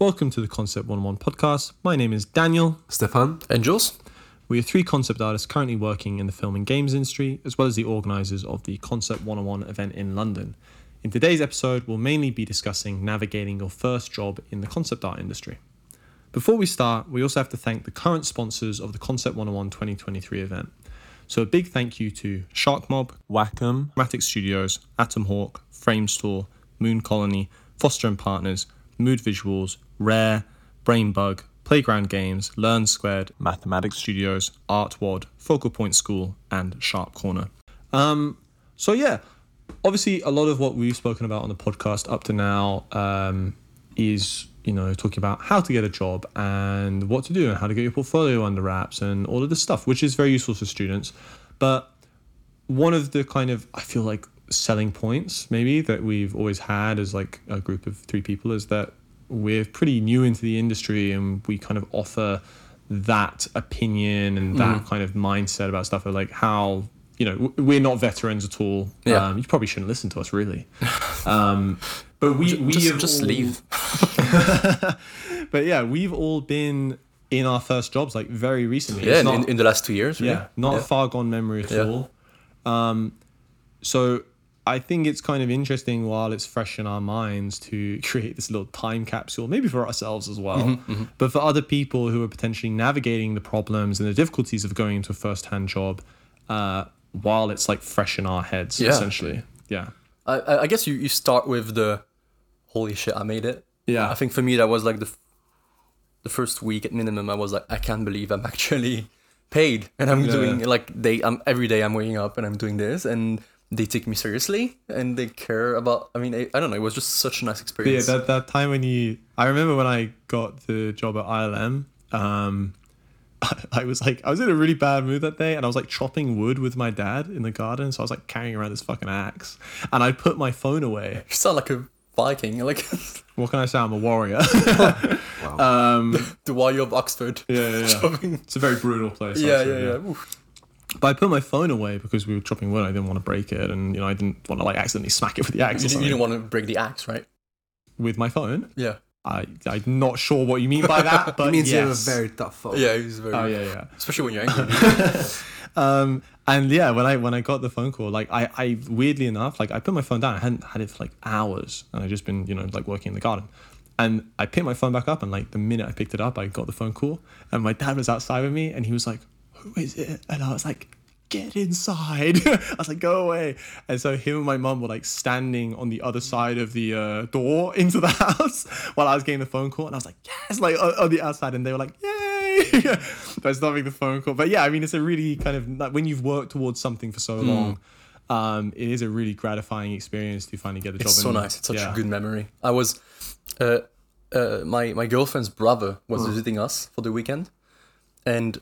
Welcome to the Concept 101 podcast. My name is Daniel, Stefan, and Jules. We are three concept artists currently working in the film and games industry, as well as the organisers of the Concept 101 event in London. In today's episode, we'll mainly be discussing navigating your first job in the concept art industry. Before we start, we also have to thank the current sponsors of the Concept 101 2023 event. So a big thank you to Sharkmob, Wacom, Matic Studios, Atomhawk, Framestore, Moon Colony, Foster and Partners, Mood Visuals, Rare, Brain Bug, Playground Games, Learn Squared, Mathematics Studios, Art Wad, Focal Point School, and Sharp Corner. Obviously a lot of what we've spoken about on the podcast up to now is, talking about how to get a job and what to do and how to get your portfolio under wraps and all of this stuff, which is very useful for students. But one of the selling points maybe that we've always had as like a group of three people is that we're pretty new into the industry and we kind of offer that opinion and that kind of mindset about stuff of like how, we're not veterans at all. Yeah. You probably shouldn't listen to us really. But we just leave. But yeah, we've all been in our first jobs like very recently. Yeah, in the last 2 years. Really. Yeah, not a far gone memory at all. So I think it's kind of interesting while it's fresh in our minds to create this little time capsule, maybe for ourselves as well, but for other people who are potentially navigating the problems and the difficulties of going into a first-hand job while it's like fresh in our heads, essentially. Yeah. I guess you start with the, holy shit, I made it. Yeah. I think for me, that was like the first week at minimum, I was like, I can't believe I'm actually paid and I'm doing every day I'm waking up and I'm doing this and they take me seriously and they care about, I don't know. It was just such a nice experience. Yeah. That time I remember when I got the job at ILM, I was in a really bad mood that day and I was like chopping wood with my dad in the garden. So I was like carrying around this fucking axe and I put my phone away. You sound like a Viking. Like, what can I say? I'm a warrior. Wow. The warrior of Oxford. Yeah. It's a very brutal place. Yeah. But I put my phone away because we were chopping wood. I didn't want to break it. And, I didn't want to accidentally smack it with the axe. You didn't want to break the axe, right? With my phone? Yeah. I'm not sure what you mean by that, but it means you have a very tough phone. Yeah, it was very. Oh yeah. Especially when you're angry. When I got the phone call, I weirdly enough, I put my phone down. I hadn't had it for hours, and I'd just been working in the garden, and I picked my phone back up, and the minute I picked it up, I got the phone call, and my dad was outside with me, and he was like, "Who is it?" And I was like, "Get inside." I was like, "Go away." And so him and my mum were standing on the other side of the door into the house while I was getting the phone call. And I was like, yes, on the outside. And they were like, yay. By stopping the phone call. But yeah, it's a really kind of when you've worked towards something for so long, it is a really gratifying experience to finally get a job. It's so nice. It's such a good memory. I was, my girlfriend's brother was visiting us for the weekend. And,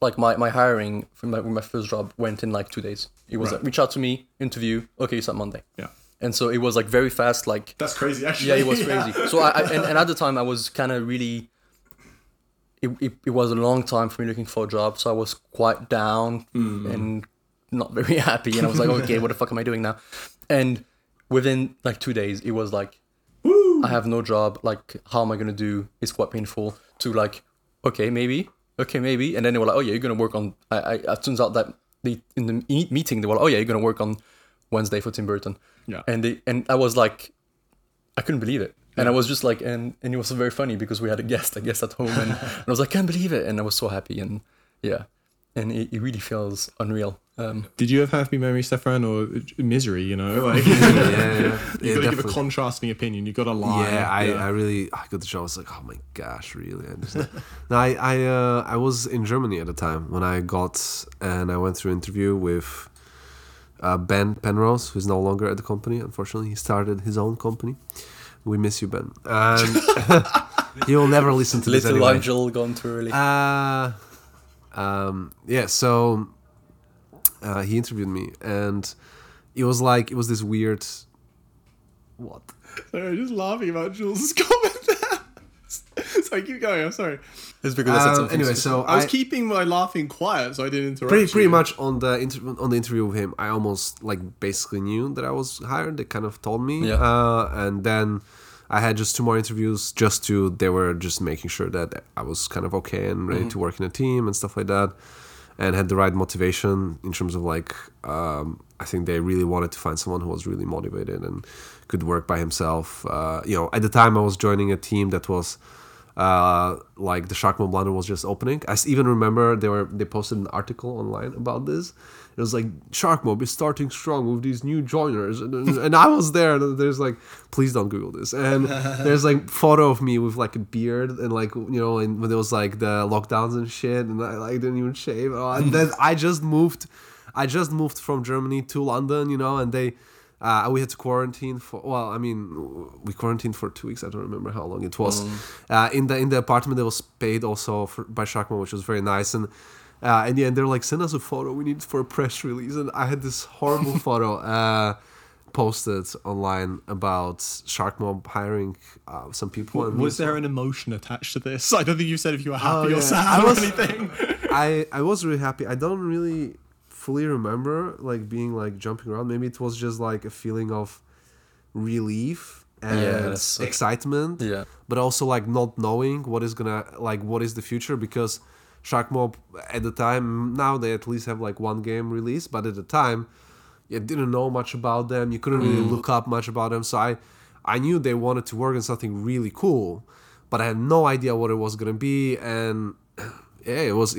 my hiring for my first job went in 2 days. It was reach out to me, interview, okay, it's on Monday. Yeah. And so it was very fast. That's crazy, actually. Yeah, it was crazy. So I, and at the time I was kind of really, it was a long time for me looking for a job. So I was quite down and not very happy. And I was like, okay, what the fuck am I doing now? And within 2 days, it was woo! I have no job. How am I going to do? It's quite painful to okay, maybe. Okay, maybe. And then they were like, oh yeah, you're going to work on... it turns out that in the meeting, they were like, oh yeah, you're going to work on Wednesday for Tim Burton. Yeah. And I was I couldn't believe it. Yeah. And I was just and it was very funny because we had a guest, at home. And, and I was like, I can't believe it. And I was so happy. And yeah. And it really feels unreal. Did you have happy memories, Stefan, or misery, Yeah. You've got to give a contrasting opinion. You've got to lie. Yeah, I got the job. I was oh my gosh, really? I was in Germany at the time when I got, and I went through an interview with Ben Penrose, who's no longer at the company, unfortunately. He started his own company. We miss you, Ben. You'll never listen to this anyway. Little Angel gone too early. He interviewed me and it was this weird what? Sorry, I'm just laughing about Jules' comment there. Sorry, keep going, I'm sorry. It's because I said something. Anyway, so I was keeping my laughing quiet so I didn't interrupt. Pretty much on the interview with him, I almost basically knew that I was hired. They kind of told me. And then I had just two more interviews just to, they were just making sure that I was kind of okay and ready to work in a team and stuff like that, and had the right motivation in terms of like, I think they really wanted to find someone who was really motivated and could work by himself. You know, at the time I was joining a team that was like the Sharkmob London was just opening. I even remember they posted an article online about this. It was like, Sharkmob is starting strong with these new joiners. And I was there. And there's like, please don't Google this. And there's like photo of me with like a beard and like, you know, and when there was like the lockdowns and shit. And I like didn't even shave. And then I just moved from Germany to London, you know, and they, we had to quarantine for, well, I mean, we quarantined for 2 weeks. I don't remember how long it was. In the apartment that was paid also by Sharkmob, which was very nice. And yeah, they're like, send us a photo. We need it for a press release. And I had this horrible photo posted online about Sharkmob hiring some people. Was there an emotion attached to this? I don't think you said if you were happy or sad or anything. I was really happy. I don't really fully remember like being like jumping around. Maybe it was just like a feeling of relief and excitement. Yeah. But also like not knowing what is the future, because Sharkmob at the time, now they at least have like one game released, but at the time you didn't know much about them, you couldn't really look up much about them, so I knew they wanted to work on something really cool, but I had no idea what it was going to be. And yeah, I was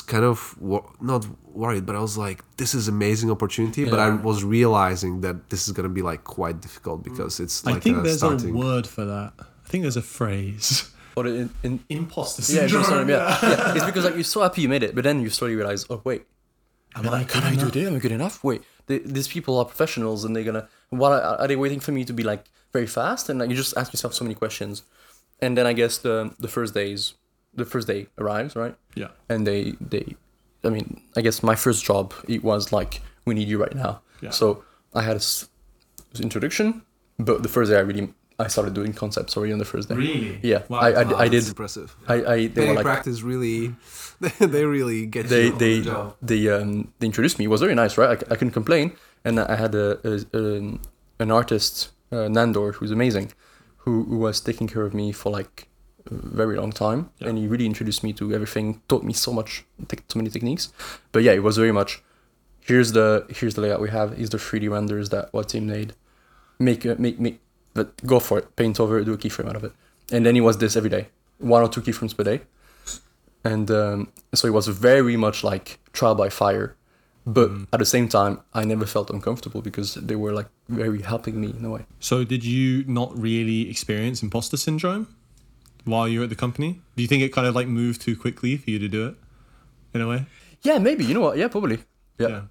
kind of not worried, but I was like, this is amazing opportunity, but I was realizing that this is going to be like quite difficult, because it's like, I think there's a word for that. I think there's a phrase. Or an imposter syndrome. Yeah. It's because like you're so happy you made it, but then you slowly realize, oh wait, am I good enough? Am I good enough? Wait, these people are professionals, and they're gonna. Are they waiting for me to be like very fast? And like, you just ask yourself so many questions, and then I guess the first day arrives, right? Yeah. And I guess my first job, it was like, we need you right now. Yeah. So I had an introduction, but the first day I started doing concepts already on the first day. Really? Yeah. Wow. I did. That's impressive. They introduced me. It was very nice, right? I couldn't complain. And I had an artist, Nandor, who's amazing, who was taking care of me for like a very long time. Yeah. And he really introduced me to everything, taught me so much, so many techniques. But yeah, it was very much, here's the layout we have, here's the 3D renders that what Tim made. But go for it, paint over, do a keyframe out of it. And then it was this every day, 1 or 2 keyframes per day. And so it was very much like trial by fire. But at the same time, I never felt uncomfortable because they were like very helping me in a way. So did you not really experience imposter syndrome while you were at the company? Do you think it kind of like moved too quickly for you to do it in a way? Yeah, maybe. You know what? Yeah, probably. Yeah.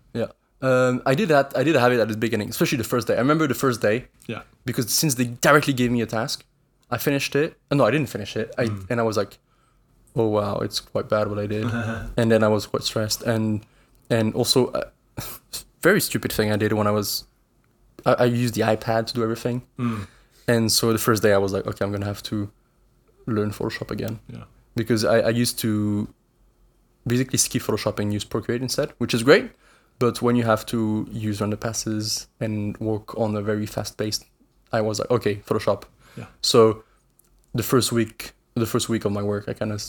I did have it at the beginning, especially the first day. I remember the first day. Yeah. Because since they directly gave me a task, I finished it. No, I didn't finish it. And I was like, oh wow, it's quite bad what I did. And then I was quite stressed. And also, very stupid thing I did when I used the iPad to do everything. And so the first day I was like, okay, I'm going to have to learn Photoshop again. Yeah. Because I used to basically skip Photoshop and use Procreate instead, which is great. But when you have to use render passes and work on a very fast pace, I was like, okay, Photoshop. Yeah. So the first week of my work, I kind of,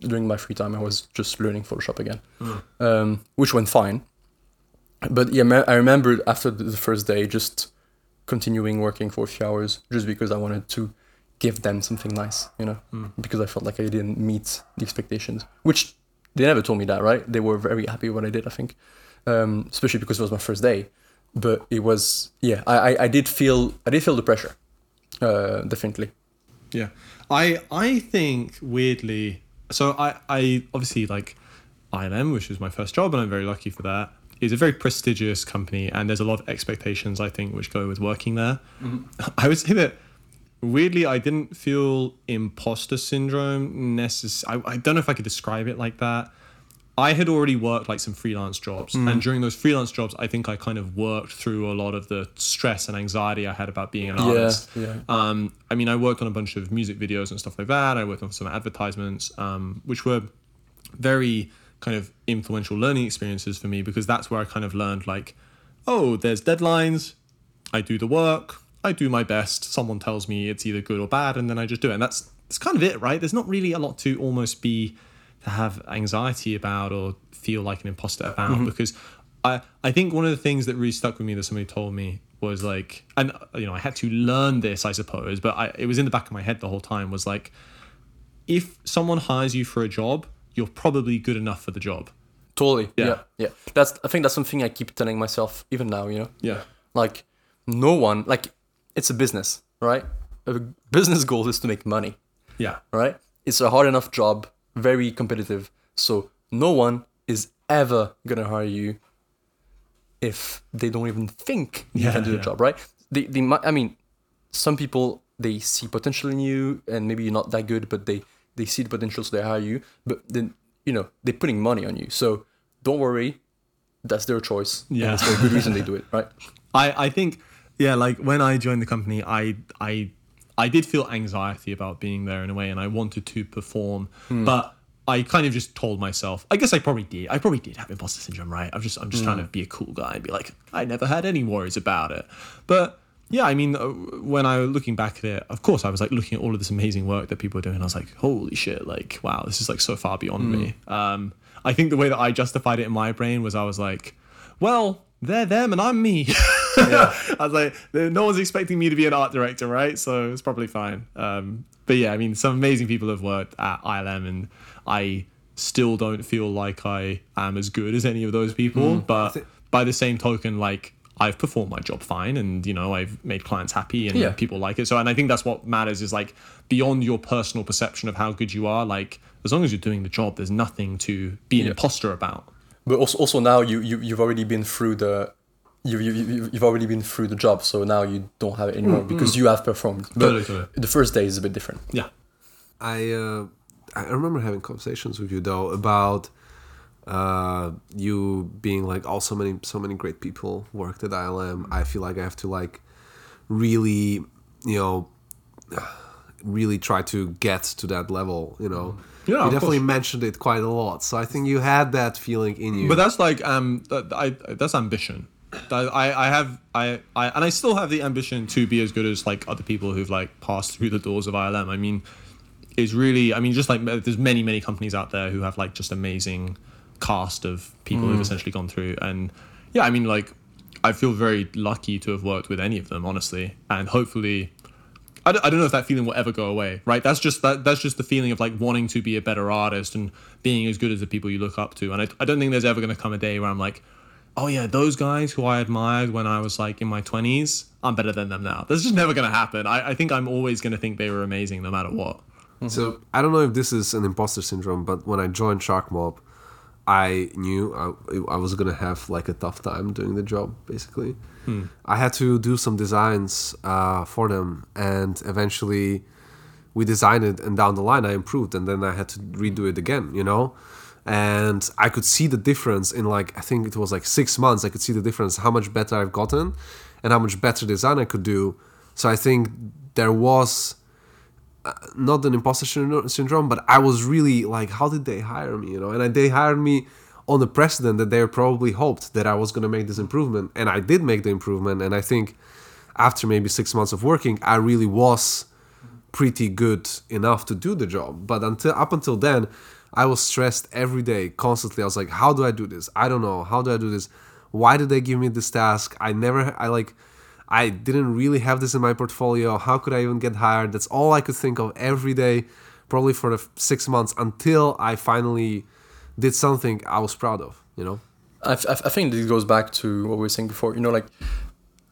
during my free time, I was just learning Photoshop again, which went fine. But yeah, I remember after the first day, just continuing working for a few hours, just because I wanted to give them something nice, you know, because I felt like I didn't meet the expectations, which they never told me that, right? They were very happy with what I did, I think. Especially because it was my first day, but it was I did feel the pressure, definitely. Yeah, I think weirdly. So I obviously like ILM, which was my first job, and I'm very lucky for that. It's a very prestigious company, and there's a lot of expectations I think which go with working there. Mm-hmm. I would say that weirdly I didn't feel imposter syndrome necessarily. I don't know if I could describe it like that. I had already worked like some freelance jobs, and during those freelance jobs, I think I kind of worked through a lot of the stress and anxiety I had about being an artist. Yeah. I mean, I worked on a bunch of music videos and stuff like that. I worked on some advertisements, which were very kind of influential learning experiences for me, because that's where I kind of learned like, oh, there's deadlines. I do the work. I do my best, someone tells me it's either good or bad, and then I just do it. And that's kind of it, right? There's not really a lot to almost be, to have anxiety about or feel like an imposter about, mm-hmm. because I think one of the things that really stuck with me that somebody told me was like, and you know, I had to learn this, I suppose, but it was in the back of my head the whole time, was like, if someone hires you for a job, you're probably good enough for the job. Totally. Yeah. I think that's something I keep telling myself even now, you know? Yeah. Like, no one, like, it's a business, right? A business goal is to make money. Yeah. Right? It's a hard enough job, very competitive. So no one is ever going to hire you if they don't even think you can do the job, right? I mean, some people, they see potential in you and maybe you're not that good, but they see the potential, so they hire you. But then, you know, they're putting money on you. So don't worry. That's their choice. Yeah. And it's for a good reason they do it, right? I think, yeah, like when I joined the company, I did feel anxiety about being there in a way, and I wanted to perform, but I kind of just told myself, I guess I probably did have imposter syndrome, right? I'm just trying to be a cool guy and be like, I never had any worries about it. But yeah, I mean, when I was looking back at it, of course I was like looking at all of this amazing work that people are doing, and I was like, holy shit, like, wow, this is like so far beyond me. I think the way that I justified it in my brain was I was like, well, they're them and I'm me. Yeah. I was like, no one's expecting me to be an art director, right? So it's probably fine. But yeah, I mean, some amazing people have worked at ILM, and I still don't feel like I am as good as any of those people. But by the same token, like, I've performed my job fine, and, you know, I've made clients happy and people like it. So, and I think that's what matters, is like, beyond your personal perception of how good you are, like, as long as you're doing the job, there's nothing to be an imposter about. But also now you've already been through the job, so now you don't have it anymore because you have performed. But totally. The first day is a bit different. Yeah, I remember having conversations with you though about you being like, oh, so many great people worked at ILM. I feel like I have to like really, you know, really try to get to that level, you know. Yeah, you definitely mentioned it quite a lot, so I think you had that feeling in you. But that's like that's ambition. I still have the ambition to be as good as like other people who've like passed through the doors of ILM. I mean, it's really, I mean, just like there's many companies out there who have like just amazing cast of people who've essentially gone through, and yeah, I mean, like I feel very lucky to have worked with any of them, honestly, and hopefully. I don't know if that feeling will ever go away, right? That's just the feeling of like wanting to be a better artist and being as good as the people you look up to. And I don't think there's ever going to come a day where I'm like, oh yeah, those guys who I admired when I was like in my 20s, I'm better than them now. That's just never going to happen. I think I'm always going to think they were amazing no matter what. Mm-hmm. So I don't know if this is an imposter syndrome, but when I joined Sharkmob, I knew I was going to have like a tough time doing the job, basically. I had to do some designs for them, and eventually we designed it, and down the line I improved, and then I had to redo it again, you know? And I could see the difference in like, I think it was like 6 months, I could see the difference, how much better I've gotten and how much better design I could do. So I think there was... not an imposter syndrome, but I was really like, how did they hire me, you know? And they hired me on the precedent that they probably hoped that I was going to make this improvement, and I did make the improvement, and I think after maybe 6 months of working, I really was pretty good enough to do the job. But up until then, I was stressed every day, constantly. I was like, how do I do this? I don't know. How do I do this? Why did they give me this task? I didn't really have this in my portfolio. How could I even get hired? That's all I could think of every day, probably for the 6 months, until I finally did something I was proud of, you know? I think this goes back to what we were saying before, you know, like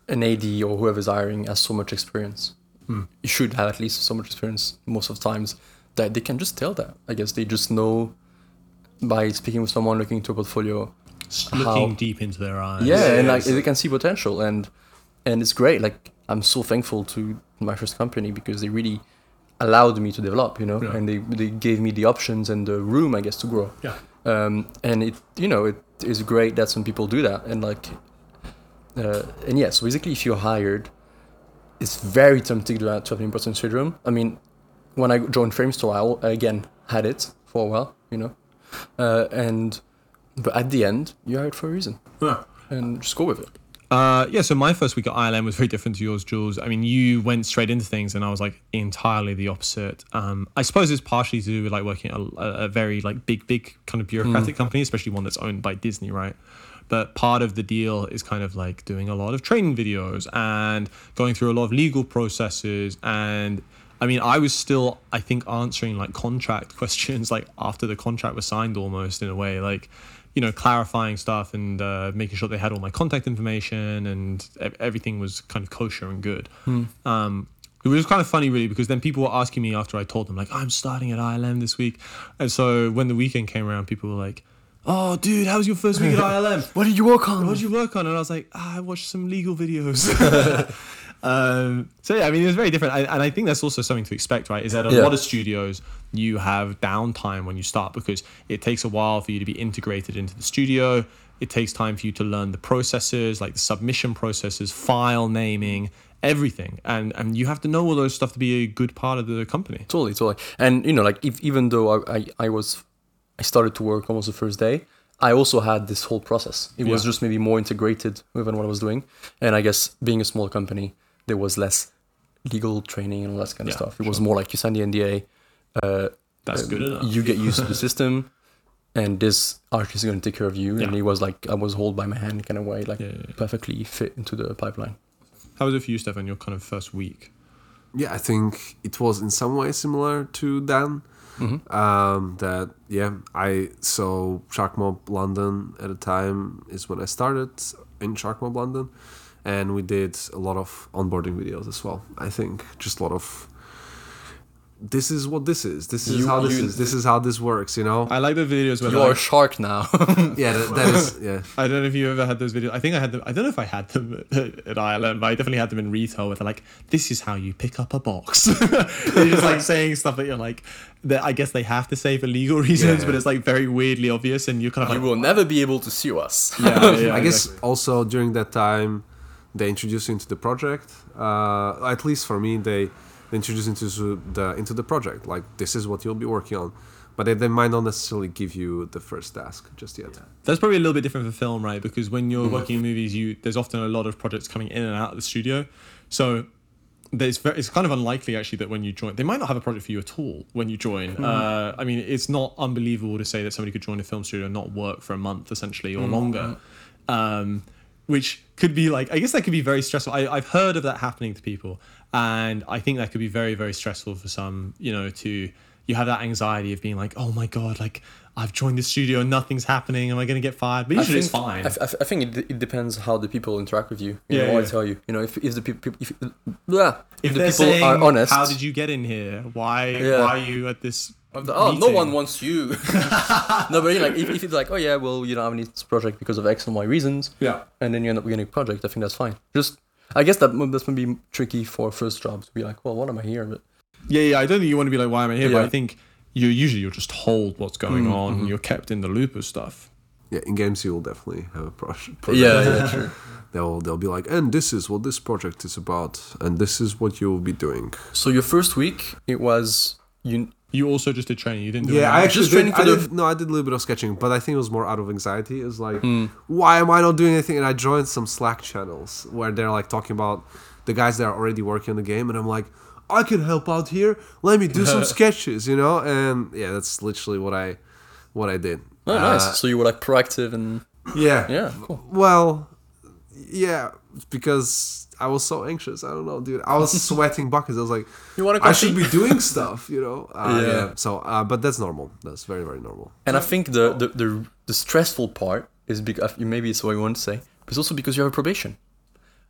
an AD or whoever's hiring has so much experience. You should have at least so much experience most of the times that they can just tell that. I guess they just know by speaking with someone, looking into a portfolio. Looking deep into their eyes. Yeah, yes. And like they can see potential, and it's great. Like, I'm so thankful to my first company because they really allowed me to develop, you know, and they gave me the options and the room, I guess, to grow. Yeah. And it, you know, it is great that some people do that. And like, and yeah, so basically if you're hired, it's very tempting to have an imposter syndrome. I mean, when I joined Framestore, I again had it for a while, you know, but at the end, you're hired for a reason and just go with it. So my first week at ILM was very different to yours, Jules. I mean, you went straight into things and I was like entirely the opposite. I suppose it's partially to do with like working at a very like big kind of bureaucratic company, especially one that's owned by Disney, right? But part of the deal is kind of like doing a lot of training videos and going through a lot of legal processes. And I mean, I was still, I think, answering like contract questions, like after the contract was signed almost in a way, like, you know, clarifying stuff and making sure they had all my contact information and everything was kind of kosher and good. It was kind of funny, really, because then people were asking me after I told them, like, I'm starting at ILM this week. And so when the weekend came around, people were like, oh, dude, how was your first week at ILM? What did you work on? What did you work on? And I was like, I watched some legal videos. So, yeah, I mean, it was very different. And I think that's also something to expect, right? Is that a lot of studios, you have downtime when you start because it takes a while for you to be integrated into the studio. It takes time for you to learn the processes, like the submission processes, file naming, everything. And you have to know all those stuff to be a good part of the company. Totally. And, you know, like, even though I started to work almost the first day, I also had this whole process. It was just maybe more integrated within what I was doing. And I guess being a small company, there was less legal training and all that kind of stuff. It was more like you sign the NDA. That's good enough. You get used to the system and this artist is going to take care of you. Yeah. And it was like, I was held by my hand kind of way, like perfectly fit into the pipeline. How was it for you, Stefan, your kind of first week? Yeah, I think it was in some way similar to Dan. Mm-hmm. I saw Sharkmob London at the time is when I started in Sharkmob London. And we did a lot of onboarding videos as well. I think just a lot of, this is what this is. This is how this works, you know? I like the videos where you're a shark now. Yeah, that is. I don't know if you ever had those videos. I think I had them. I don't know if I had them at ILM, but I definitely had them in retail where they're like, this is how you pick up a box. They're just like saying stuff that you're like, that I guess they have to say for legal reasons, but it's like very weirdly obvious and you're kind of like, you will never be able to sue us. I guess also during that time, they introduced you into the project. At least for me, they introduced into the project. Like, this is what you'll be working on. But they might not necessarily give you the first task just yet. Yeah. That's probably a little bit different for film, right? Because when you're working in movies, there's often a lot of projects coming in and out of the studio. So it's kind of unlikely, actually, that when you join... They might not have a project for you at all when you join. I mean, it's not unbelievable to say that somebody could join a film studio and not work for a month, essentially, or longer. Which could be like, I guess that could be very stressful. I've heard of that happening to people. And I think that could be very, very stressful for some, you know, you have that anxiety of being like, oh my God, like I've joined the studio and nothing's happening. Am I going to get fired? But usually it's fine. I think it depends how the people interact with you. I tell you, you know, if the people saying, are honest. How did you get in here? Why are you at this? Oh, no one wants you. No, but like, if it's like, oh yeah, well, you don't have any project because of X and Y reasons. Yeah. And then you end up getting a project. I think that's fine. Just, I guess that's going to be tricky for first jobs. Be like, well, what am I here? But I don't think you want to be like, why am I here? Yeah. But I think you're just told what's going on. And you're kept in the loop of stuff. Yeah, in games you will definitely have a project. Yeah, true. They'll be like, and this is what this project is about, and this is what you will be doing. So your first week, it was you. You also just did training. You didn't do anything. I actually I did a little bit of sketching, but I think it was more out of anxiety. It was like, why am I not doing anything? And I joined some Slack channels where they're like talking about the guys that are already working on the game. And I'm like, I can help out here. Let me do some sketches, you know? And yeah, that's literally what I did. Oh, nice. So you were like proactive and... Yeah, cool. Well, yeah, because... I was so anxious. I don't know, dude. I was sweating buckets. I was like, I should be doing stuff, you know? So, but that's normal. That's very, very normal. And I think the stressful part is because, maybe it's what you want to say, but it's also because you have a probation.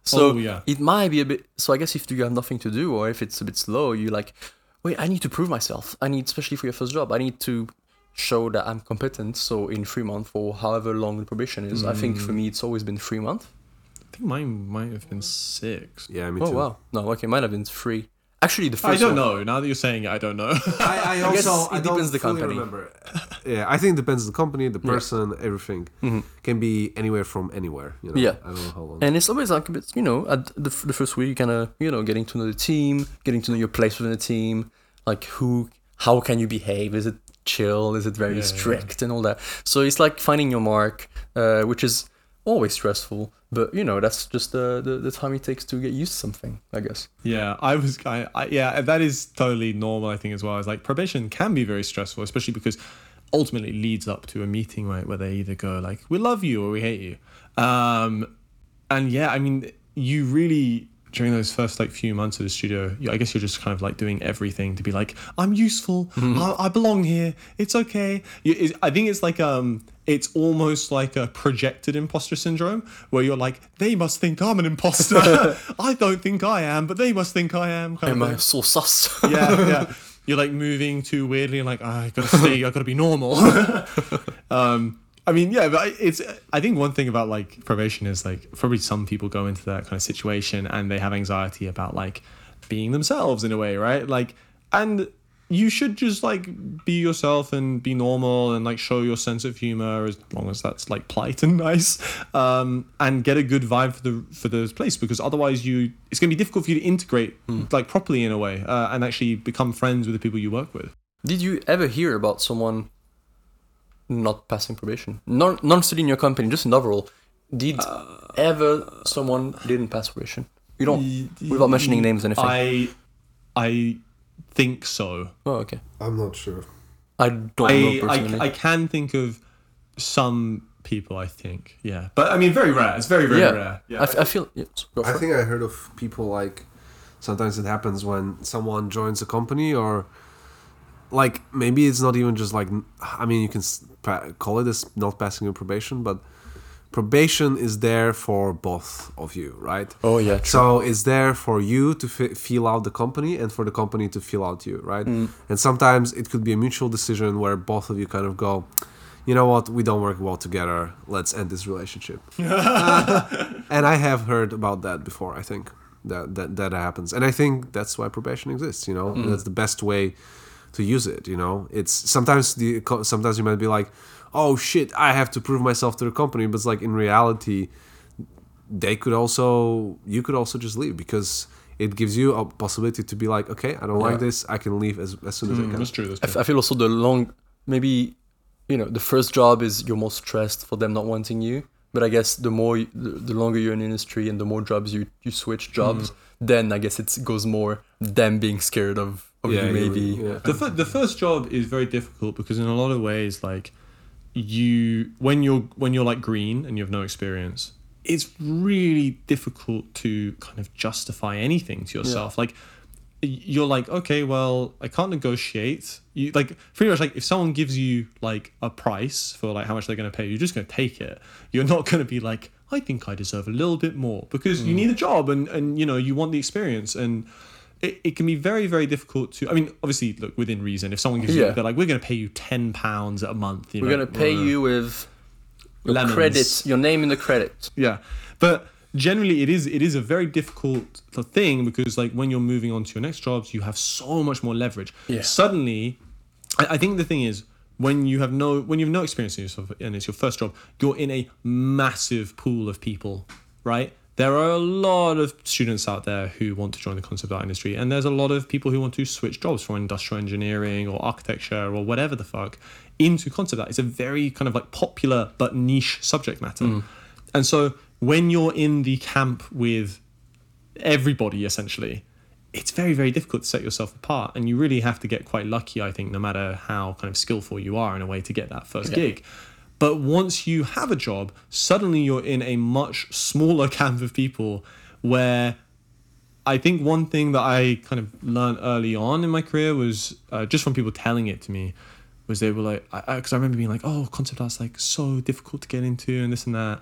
So it might be a bit... So I guess if you have nothing to do or if it's a bit slow, you're like, wait, I need to prove myself. Especially for your first job, I need to show that I'm competent. So in 3 months or however long the probation is, I think for me, it's always been 3 months. I think mine might have been 6. Yeah, me too. Oh, wow. No, okay, mine have been 3. Actually, the first I don't know. Now that you're saying it, I don't know. I guess it depends on the company. Remember. Yeah, I think it depends on the company, the person, everything. Mm-hmm. Can be anywhere from anywhere. You know? Yeah. I don't know how long. And it's always like a bit, you know, at the first week, you kind of, you know, getting to know the team, getting to know your place within the team, like how can you behave? Is it chill? Is it very strict and all that? So it's like finding your mark, which is... always stressful, but you know, that's just the time it takes to get used to something, I guess. Yeah, I that is totally normal, I think, as well. It's like probation can be very stressful, especially because ultimately leads up to a meeting, right, where they either go like, we love you or we hate you. And yeah, I mean, you really, during those first like few months of the studio, I guess you're just kind of like doing everything to be like, I'm useful, I belong here, it's okay. I think it's like, it's almost like a projected imposter syndrome where you're like, they must think I'm an imposter. I don't think I am, but they must think I am. Am I so sus? Yeah. You're like moving too weirdly and like, I gotta be normal. I mean, yeah, but I think one thing about like probation is like probably some people go into that kind of situation and they have anxiety about like being themselves in a way, right? Like, and you should just like be yourself and be normal and like show your sense of humor as long as that's like polite and nice, and get a good vibe for the place, because otherwise it's going to be difficult for you to integrate like properly in a way, and actually become friends with the people you work with. Did you ever hear about someone not passing probation? Not still in your company, just in overall. Did ever someone didn't pass probation? You don't, without mentioning names or anything. I think so. Oh, okay. I'm not sure. I don't know personally. I can think of some people, I think. Yeah. But I mean, very rare. It's very, very rare. Yeah. I feel... Yeah, I think I heard of people like... Sometimes it happens when someone joins a company or... Like, maybe it's not even just like... I mean, you can call it as not passing your probation, but probation is there for both of you, right? Oh, yeah, true. So it's there for you to feel out the company and for the company to feel out you, right? Mm. And sometimes it could be a mutual decision where both of you kind of go, you know what, we don't work well together, let's end this relationship. And I have heard about that before, I think, that happens. And I think that's why probation exists, you know? Mm. That's the best way to use it, you know. It's sometimes you might be like, oh shit, I have to prove myself to the company, but it's like in reality, you could also just leave, because it gives you a possibility to be like, okay, I don't like this, I can leave as soon as I can. That's true. I feel also the first job is you're most stressed for them not wanting you, but I guess the longer you're in industry and the more jobs you switch jobs, then I guess it goes more them being scared of. Yeah, maybe. Yeah. The first job is very difficult because in a lot of ways, like when you're like green and you have no experience, it's really difficult to kind of justify anything to yourself. Yeah. Like you're like, okay, well, I can't negotiate. You like pretty much like if someone gives you like a price for like how much they're going to pay, you're just going to take it. You're not going to be like, I think I deserve a little bit more, because you need a job and you know you want the experience and. It can be very, very difficult to... I mean, obviously, look, within reason, if someone gives you... They're like, we're going to pay you £10 a month. We're going to pay you with your credits, your name in the credits. Yeah. But generally, it is a very difficult thing because, like, when you're moving on to your next jobs, you have so much more leverage. Yeah. Suddenly, I think the thing is, when you have no experience in yourself and it's your first job, you're in a massive pool of people, right? There are a lot of students out there who want to join the concept art industry, and there's a lot of people who want to switch jobs from industrial engineering or architecture or whatever the fuck into concept art. It's a very kind of like popular but niche subject matter. Mm. And so when you're in the camp with everybody, essentially, it's very, very difficult to set yourself apart, and you really have to get quite lucky, I think, no matter how kind of skillful you are in a way to get that first gig. But once you have a job, suddenly you're in a much smaller camp of people where I think one thing that I kind of learned early on in my career was just from people telling it to me was they were like, because I remember being like, oh, concept art's like so difficult to get into and this and that.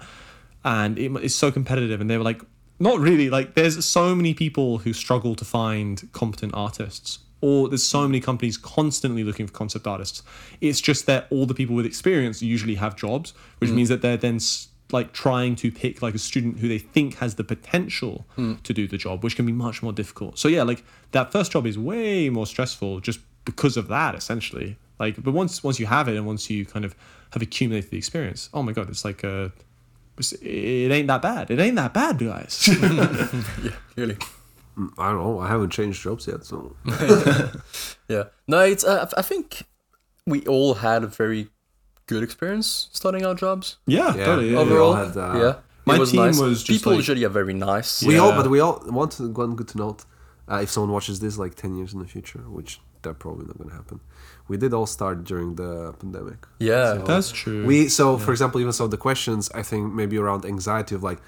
And it's so competitive. And they were like, not really. Like there's so many people who struggle to find competent artists. Or there's so many companies constantly looking for concept artists. It's just that all the people with experience usually have jobs, which means that they're then like trying to pick like a student who they think has the potential to do the job, which can be much more difficult. So yeah, like that first job is way more stressful just because of that, essentially. Like, but once you have it and once you kind of have accumulated the experience, oh my god, it's like it ain't that bad. It ain't that bad, guys. Yeah, clearly. I don't know. I haven't changed jobs yet, so yeah. No, it's. I think we all had a very good experience starting our jobs. Yeah, totally. Overall, had, my team was just people usually are very nice. We all want to one good to note. If someone watches this like 10 years in the future, which they're probably not going to happen, we did all start during the pandemic. Yeah, so that's true. For example, even so the questions, I think maybe around anxiety of like,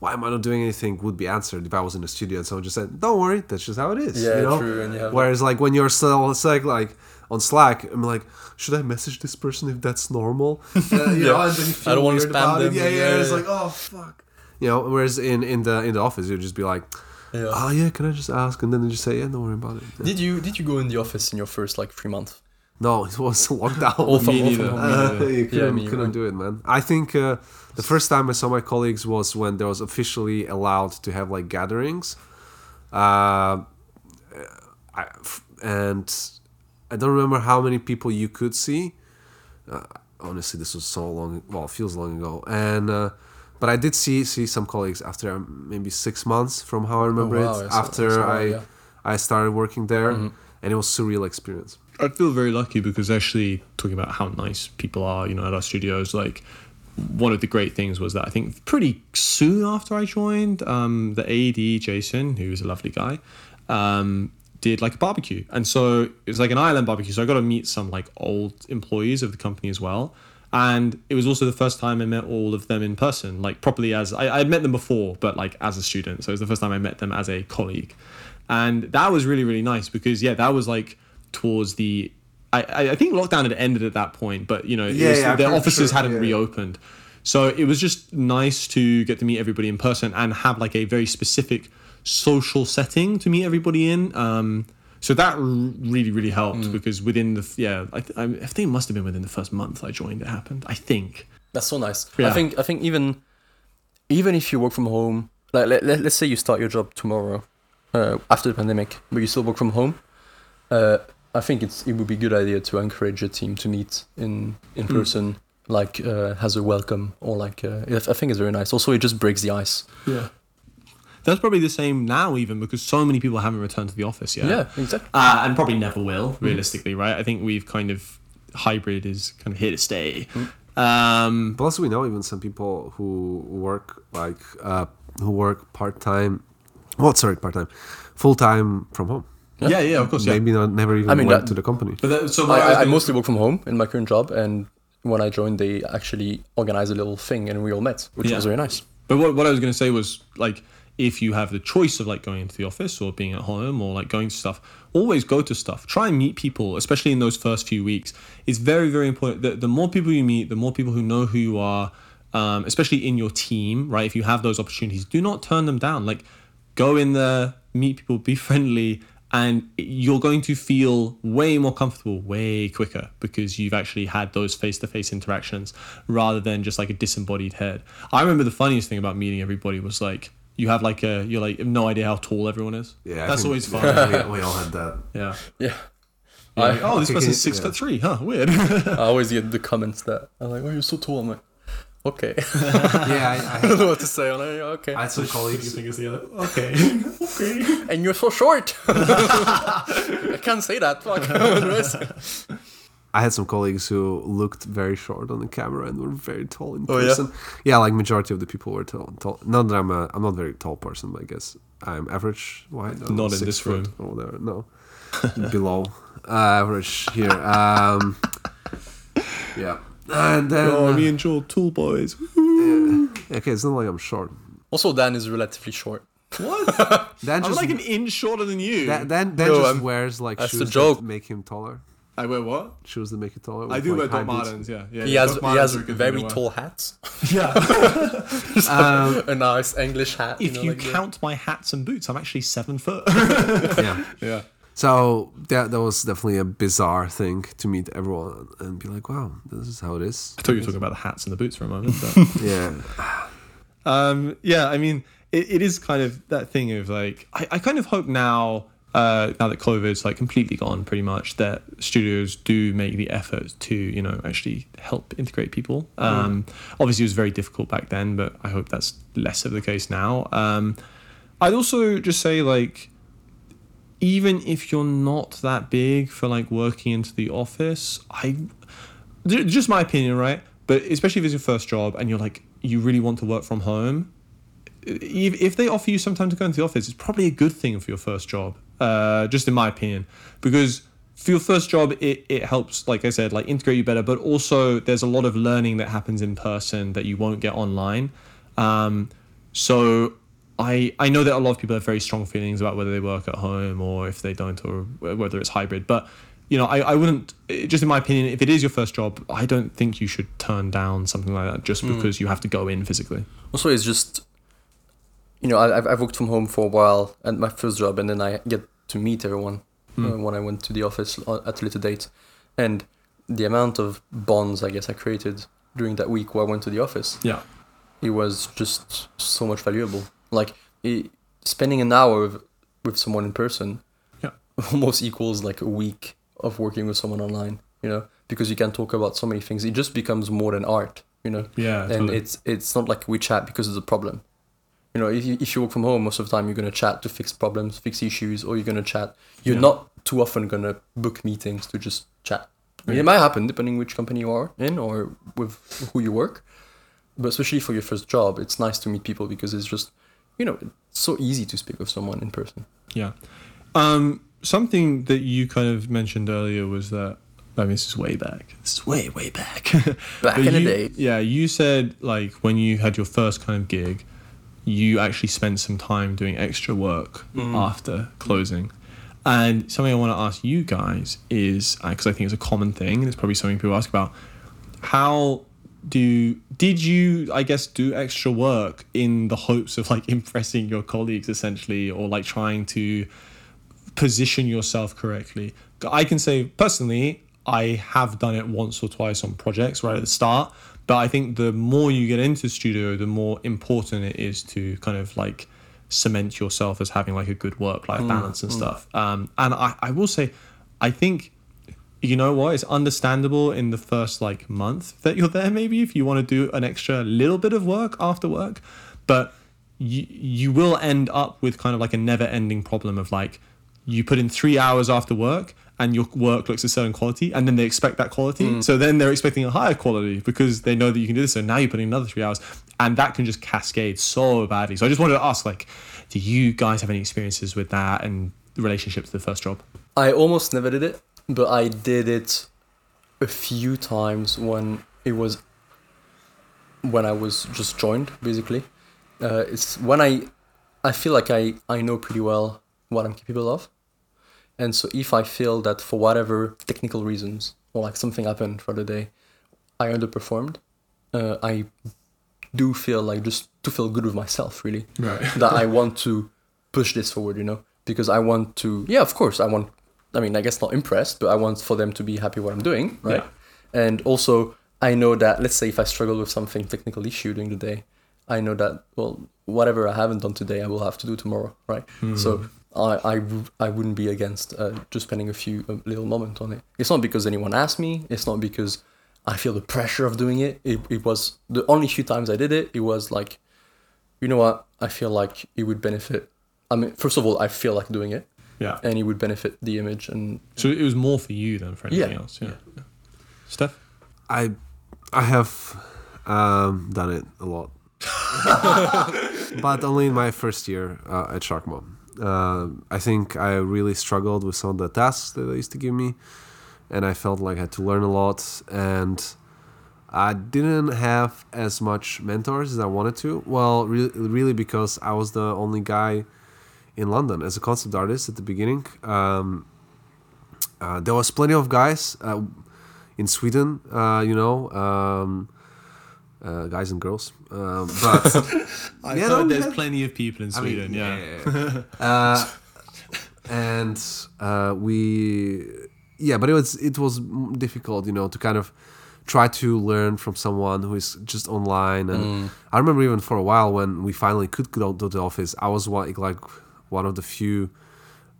why am I not doing anything would be answered if I was in the studio and someone just said, don't worry, that's just how it is. Yeah, you know? True. And whereas like when you're still, it's like on Slack, I'm like, should I message this person if that's normal? You know, and then you feel I don't want to spam them. Yeah. It's like, oh, fuck. You know, whereas in the office, you'd just be like, can I just ask? And then they just say, yeah, don't worry about it. Yeah. Did you go in the office in your first 3 months? No, it was lockdown. You couldn't do it, man. I think the first time I saw my colleagues was when there was officially allowed to have like gatherings. I don't remember how many people you could see. Honestly, this was so long. Well, it feels long ago. And but I did see some colleagues after maybe 6 months from how I remember I started working there. Mm-hmm. And it was a surreal experience. I feel very lucky because actually talking about how nice people are, at our studios, like one of the great things was that I think pretty soon after I joined, the AD, Jason, who is a lovely guy, did like a barbecue. And so it was like an ILM barbecue. So I got to meet some like old employees of the company as well. And it was also the first time I met all of them in person, like properly as I'd met them before, but like as a student. So it was the first time I met them as a colleague. And that was really, really nice because, that was like towards the... I think lockdown had ended at that point, but, their offices hadn't reopened. So it was just nice to get to meet everybody in person and have like a very specific social setting to meet everybody in. So that really, really helped because within the... I think it must have been within the first month I joined it happened, I think. That's so nice. Yeah. I think even if you work from home, like let's say you start your job tomorrow, after the pandemic, but you still work from home, I think it would be a good idea to encourage your team to meet in person, like as a welcome or like, I think it's very nice. Also, it just breaks the ice. Yeah. That's probably the same now even because so many people haven't returned to the office yet. Yeah, exactly. And probably never will, realistically, right? I think we've kind of, hybrid is kind of here to stay. Mm. Plus we know even some people who work part-time, full-time from home. Yeah, of course. Yeah. Maybe never even went to the company. But I mostly work from home in my current job, and when I joined, they actually organized a little thing, and we all met, which was very nice. But what I was going to say was, like, if you have the choice of, like, going into the office or being at home or, like, going to stuff, always go to stuff. Try and meet people, especially in those first few weeks. It's very, very important. The more people you meet, the more people who know who you are, especially in your team, right? If you have those opportunities, do not turn them down. Like, go in there, meet people, be friendly, and you're going to feel way more comfortable way quicker because you've actually had those face-to-face interactions rather than just like a disembodied head. I remember the funniest thing about meeting everybody was like, you're like, no idea how tall everyone is. Yeah. That's always fun. We all had that. Yeah. Yeah. Like, oh, this person's 6'3", huh? Weird. I always get the comments that I'm like, oh, you're so tall. I'm like, okay. I don't know what to say on it. Okay. I had some colleagues. Okay. Okay. And you're so short. I can't say that. Fuck. I had some colleagues who looked very short on the camera and were very tall in person. Yeah, like majority of the people were tall. Not that I'm not a very tall person, but I guess I'm average wide. Not in this room. Or whatever. No. Below average here. Yeah. And then me and Joel, tool boys. Yeah. Okay, it's not like I'm short. Also, Dan is relatively short. What? Dan I'm like an inch shorter than you. Dan wears like shoes that make him taller. I wear what? Shoes that make it taller. I do wear Doc Martens. Yeah. He has very tall hats. Yeah. A nice English hat. If you count my hats and boots, I'm actually 7 foot. Yeah. So that was definitely a bizarre thing to meet everyone and be like, wow, this is how it is. I thought you were talking about the hats and the boots for a moment. But... yeah. I mean, it is kind of that thing of like, I kind of hope now that COVID's like completely gone pretty much, that studios do make the effort to, actually help integrate people. Obviously it was very difficult back then, but I hope that's less of the case now. I'd also just say like, even if you're not that big for like working into the office, I just my opinion, right? But especially if it's your first job and you're like, you really want to work from home, if they offer you some time to go into the office, it's probably a good thing for your first job, just in my opinion. Because for your first job, it helps, like I said, like integrate you better. But also there's a lot of learning that happens in person that you won't get online. So I know that a lot of people have very strong feelings about whether they work at home or if they don't, or whether it's hybrid. But, you know, I wouldn't, just in my opinion, if it is your first job, I don't think you should turn down something like that just because you have to go in physically. Also, it's just, you know, I've worked from home for a while at my first job, and then I get to meet everyone when I went to the office at a later date. And the amount of bonds, I guess, I created during that week where I went to the office, it was just so much valuable. Like, spending an hour with someone in person almost equals like a week of working with someone online, you know, because you can talk about so many things. It just becomes more than art, you know. Yeah, and totally. It's not like we chat because it's a problem. You know, if you work from home, most of the time you're going to chat to fix problems, fix issues, or you're going to chat. You're not too often going to book meetings to just chat. I mean, it might happen depending which company you are in or with who you work. But especially for your first job, it's nice to meet people because it's just, you know, it's so easy to speak with someone in person. Yeah. Something that you kind of mentioned earlier was that, I mean, this is way back. This is way back. Back in the day. Yeah, you said, like, when you had your first kind of gig, you actually spent some time doing extra work after closing. And something I want to ask you guys is, because I think it's a common thing, and it's probably something people ask about, how... Did you, I guess, do extra work in the hopes of like impressing your colleagues essentially, or like trying to position yourself correctly? I can say personally, I have done it once or twice on projects right at the start, but I think the more you get into studio, the more important it is to kind of like cement yourself as having like a good work-life balance and stuff. And I will say, I think, you know what, it's understandable in the first like month that you're there, maybe if you want to do an extra little bit of work after work, but you will end up with kind of like a never ending problem of like, you put in 3 hours after work and your work looks a certain quality, and then they expect that quality. So then they're expecting a higher quality because they know that you can do this. So now you're putting another 3 hours, and that can just cascade so badly. So I just wanted to ask, like, do you guys have any experiences with that and the relationship to the first job? I almost never did it. But I did it a few times when I was just joined, basically. It's when I feel like I know pretty well what I'm capable of. And so if I feel that for whatever technical reasons, or like something happened for the day, I underperformed, I do feel like, just to feel good with myself, really. Right. That I want to push this forward, you know, because I want to, yeah, of course, I guess not impressed, but I want for them to be happy what I'm doing, right? Yeah. And also, I know that, let's say if I struggle with something, technical issue during the day, I know that, well, whatever I haven't done today, I will have to do tomorrow, right? So I wouldn't be against just spending a little moment on it. It's not because anyone asked me. It's not because I feel the pressure of doing it. It was the only few times I did it. It was like, you know what? I feel like it would benefit. I mean, first of all, I feel like doing it. Yeah, and it would benefit the image, and so it was more for you than for anything else. Yeah. Steph, I have done it a lot, but only in my first year at Sharkmob. I think I really struggled with some of the tasks that they used to give me, and I felt like I had to learn a lot, and I didn't have as much mentors as I wanted to. Well, really, because I was the only guy in London as a concept artist at the beginning. There was plenty of guys in Sweden, guys and girls. But I heard there's plenty of people in Sweden. But it was difficult, you know, to kind of try to learn from someone who is just online. And I remember even for a while when we finally could go to the office, I was like one of the few.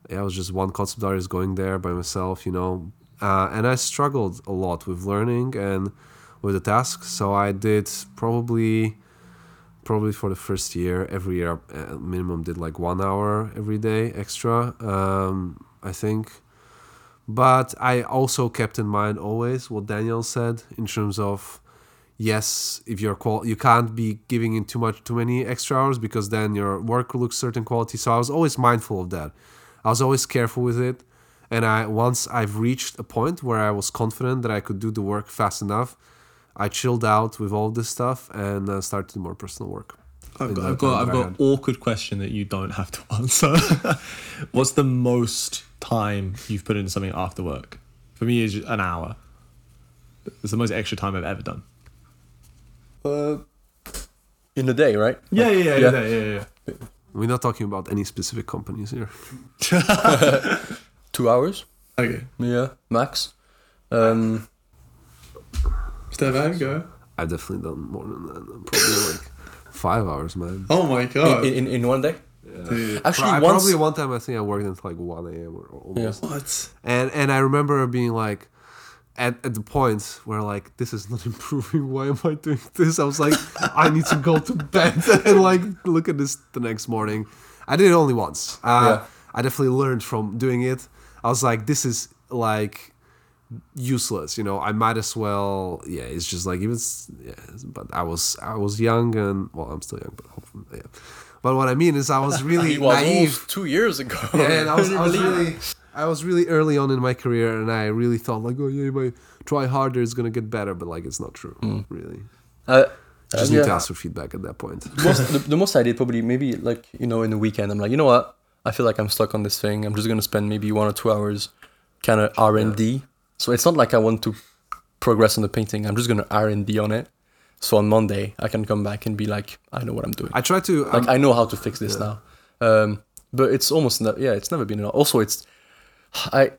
I was just one concept artist going there by myself, you know, and I struggled a lot with learning and with the tasks. So I did probably for the first year, every year minimum did like 1 hour every day extra, I think. But I also kept in mind always what Daniel said in terms of, yes, if you're you can't be giving in too many extra hours, because then your work looks certain quality. So I was always mindful of that. I was always careful with it. And once I've reached a point where I was confident that I could do the work fast enough, I chilled out with all this stuff and started more personal work. I've got an awkward question that you don't have to answer. What's the most time you've put into something after work? For me, it's an hour. It's the most extra time I've ever done. In the day, right? Yeah. We're not talking about any specific companies here. 2 hours. Okay. Yeah, max. Stefan, go. I've definitely done more than that. Probably like 5 hours, man. Oh my god! In one day. Yeah. Actually, probably one time I think I worked until like 1 a.m. or almost. Yeah. What? And I remember being like, at the point where like, this is not improving. Why am I doing this? I was like, I need to go to bed and like look at this the next morning. I did it only once. Yeah. I definitely learned from doing it. I was like, this is like useless, you know. I might as well, yeah. It's just like even, yeah. But I was young and well, I'm still young, but hopefully, yeah. But what I mean is, I was really naive 2 years ago. Yeah, and I was really early on in my career, and I really thought like, oh yeah, if I try harder, it's gonna get better. But like, it's not true, really. Just need to ask for feedback at that point. The most I did probably maybe like, you know, in the weekend, I'm like, you know what? I feel like I'm stuck on this thing. I'm just going to spend maybe 1 or 2 hours kind of R&D. Yeah. So it's not like I want to progress on the painting. I'm just going to R&D on it. So on Monday, I can come back and be like, I know what I'm doing. I try to... Like, I know how to fix this now. But it's almost... it's never been enough. Also, it's... I've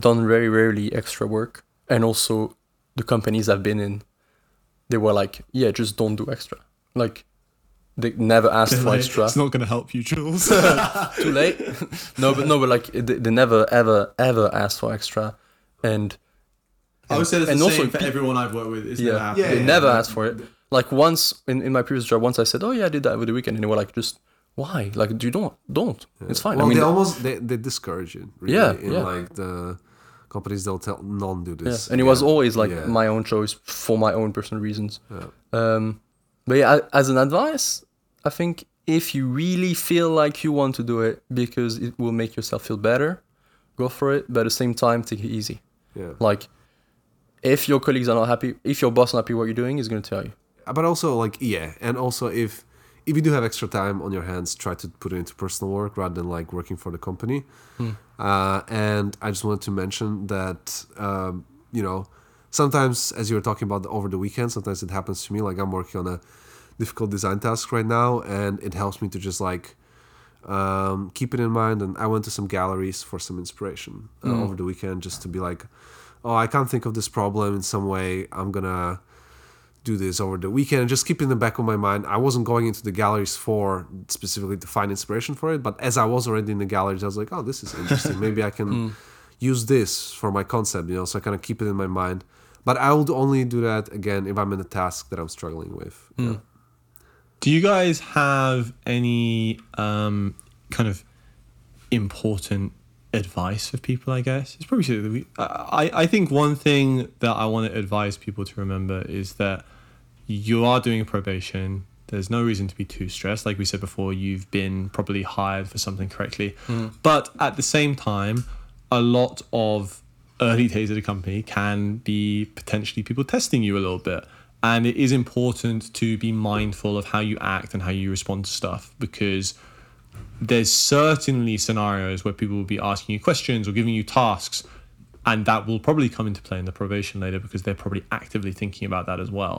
done very rarely extra work. And also, the companies I've been in, they were like, yeah, just don't do extra. Like... They never asked for extra. It's not going to help you, Jules. Too late. No, but like they never, ever asked for extra, and I would say that's the same for everyone I've worked with. Never asked for it. Like once in my previous job, once I said, "Oh yeah, I did that over the weekend," and they were like, "Just why? Like, you don't. Yeah. It's fine." Well, I mean, they discourage it. Really, like the companies, they'll tell do this. Yeah. And it was always like my own choice for my own personal reasons. Yeah. But yeah, as an advice, I think if you really feel like you want to do it because it will make yourself feel better, go for it. But at the same time, take it easy. Yeah. Like, if your colleagues are not happy, if your boss is not happy with what you're doing, he's going to tell you. But also, like, and also if you do have extra time on your hands, try to put it into personal work rather than, like, working for the company. And I just wanted to mention that, sometimes, as you were talking about over the weekend, sometimes it happens to me. Like, I'm working on a difficult design task right now, and it helps me to just, like, keep it in mind. And I went to some galleries for some inspiration over the weekend, just to be like, oh, I can't think of this problem in some way. I'm going to do this over the weekend and just keep it in the back of my mind. I wasn't going into the galleries specifically to find inspiration for it. But as I was already in the galleries, I was like, oh, this is interesting. Maybe I can use this for my concept, so I kind of keep it in my mind. But I would only do that, again, if I'm in a task that I'm struggling with. Mm. Yeah. Do you guys have any kind of important advice for people, I guess? It's probably... I think one thing that I want to advise people to remember is that you are doing probation. There's no reason to be too stressed. Like we said before, you've been probably hired for something correctly. Mm. But at the same time, a lot of... early days at a company can be potentially people testing you a little bit. And it is important to be mindful of how you act and how you respond to stuff, because there's certainly scenarios where people will be asking you questions or giving you tasks, and that will probably come into play in the probation later because they're probably actively thinking about that as well.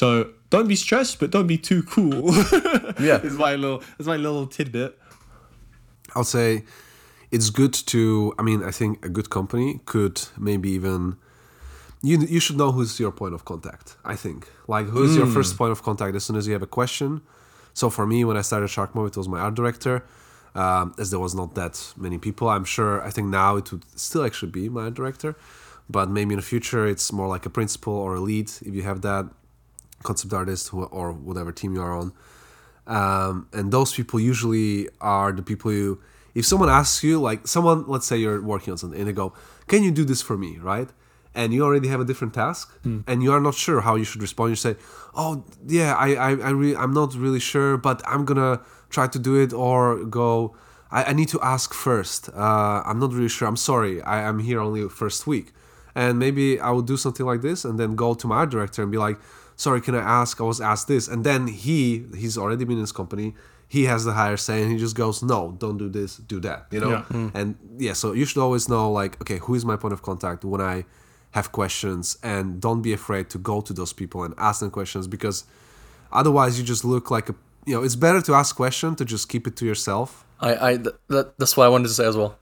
So don't be stressed, but don't be too cool. It's my little tidbit. I'll say... It's good to, I think a good company could maybe even, you should know who's your point of contact, I think. Like, who's your first point of contact as soon as you have a question? So for me, when I started Sharkmob, it was my art director, as there was not that many people. I think now it would still actually be my art director, but maybe in the future it's more like a principal or a lead, if you have that, concept artist or whatever team you are on. And those people usually are the people you... If someone asks you, like someone, let's say you're working on something and they go, can you do this for me, right? And you already have a different task and you are not sure how you should respond. You say, oh, yeah, I'm not really sure, but I'm going to try to do it, or go, I need to ask first. I'm not really sure. I'm sorry. I'm here only first week. And maybe I would do something like this and then go to my art director and be like, sorry, can I ask? I was asked this. And then he's already been in his company. He has the higher say and he just goes, no, don't do this, do that, you know? Yeah. And yeah, so you should always know, like, okay, who is my point of contact when I have questions, and don't be afraid to go to those people and ask them questions, because otherwise you just look like a, you know, it's better to ask questions, to just keep it to yourself. That's what I wanted to say as well.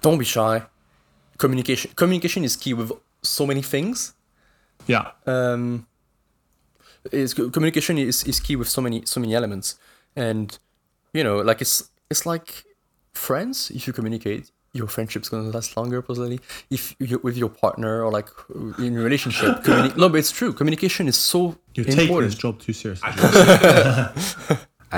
Don't be shy. Communication is key with so many things. Yeah. Communication is key with so many elements, and you know, like it's like friends. If you communicate, your friendship's gonna last longer, possibly. If you with your partner or like in a relationship, no, but it's true. Communication is so important. You take this job too seriously. I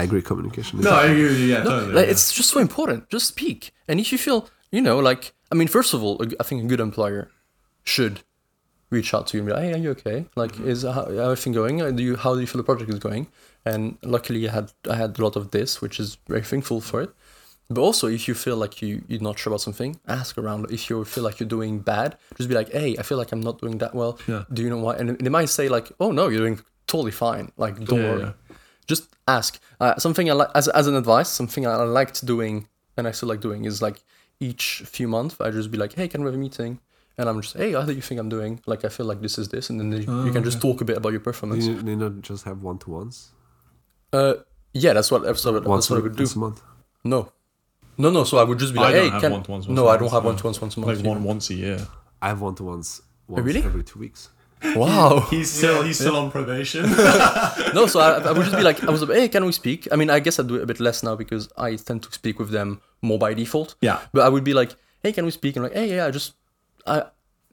agree. Communication. I agree with you. Yeah, totally. Like, yeah. It's just so important. Just speak, and if you feel, you know, like, I mean, first of all, I think a good employer should reach out to you and be like, hey, are you okay? Like, is how everything going? How do you feel the project is going? And luckily, I had a lot of this, which is very thankful for it. But also, if you feel like you're not sure about something, ask around. If you feel like you're doing bad, just be like, hey, I feel like I'm not doing that well. Yeah. Do you know why? And they might say like, oh no, you're doing totally fine. Like, don't worry. Yeah. Just ask. Something I like as an advice, something I liked doing and I still like doing is like each few months, I just be like, hey, can we have a meeting? And I'm just, hey, how do you think I'm doing? Like, I feel like this is this. And then you can just talk a bit about your performance. Do you not just have one-to-ones? Yeah, that's what I would do. Once a month? No. So I would just be like, hey, can... No, I don't have one-to-ones once a month. Like once a year. I have one-to-ones every 2 weeks. Wow. He's still on probation. No, so I would just be like, hey, can we speak? I mean, I guess I do it a bit less now because I tend to speak with them more by default. Yeah. But I would be like, hey, can we speak? And like, hey, yeah,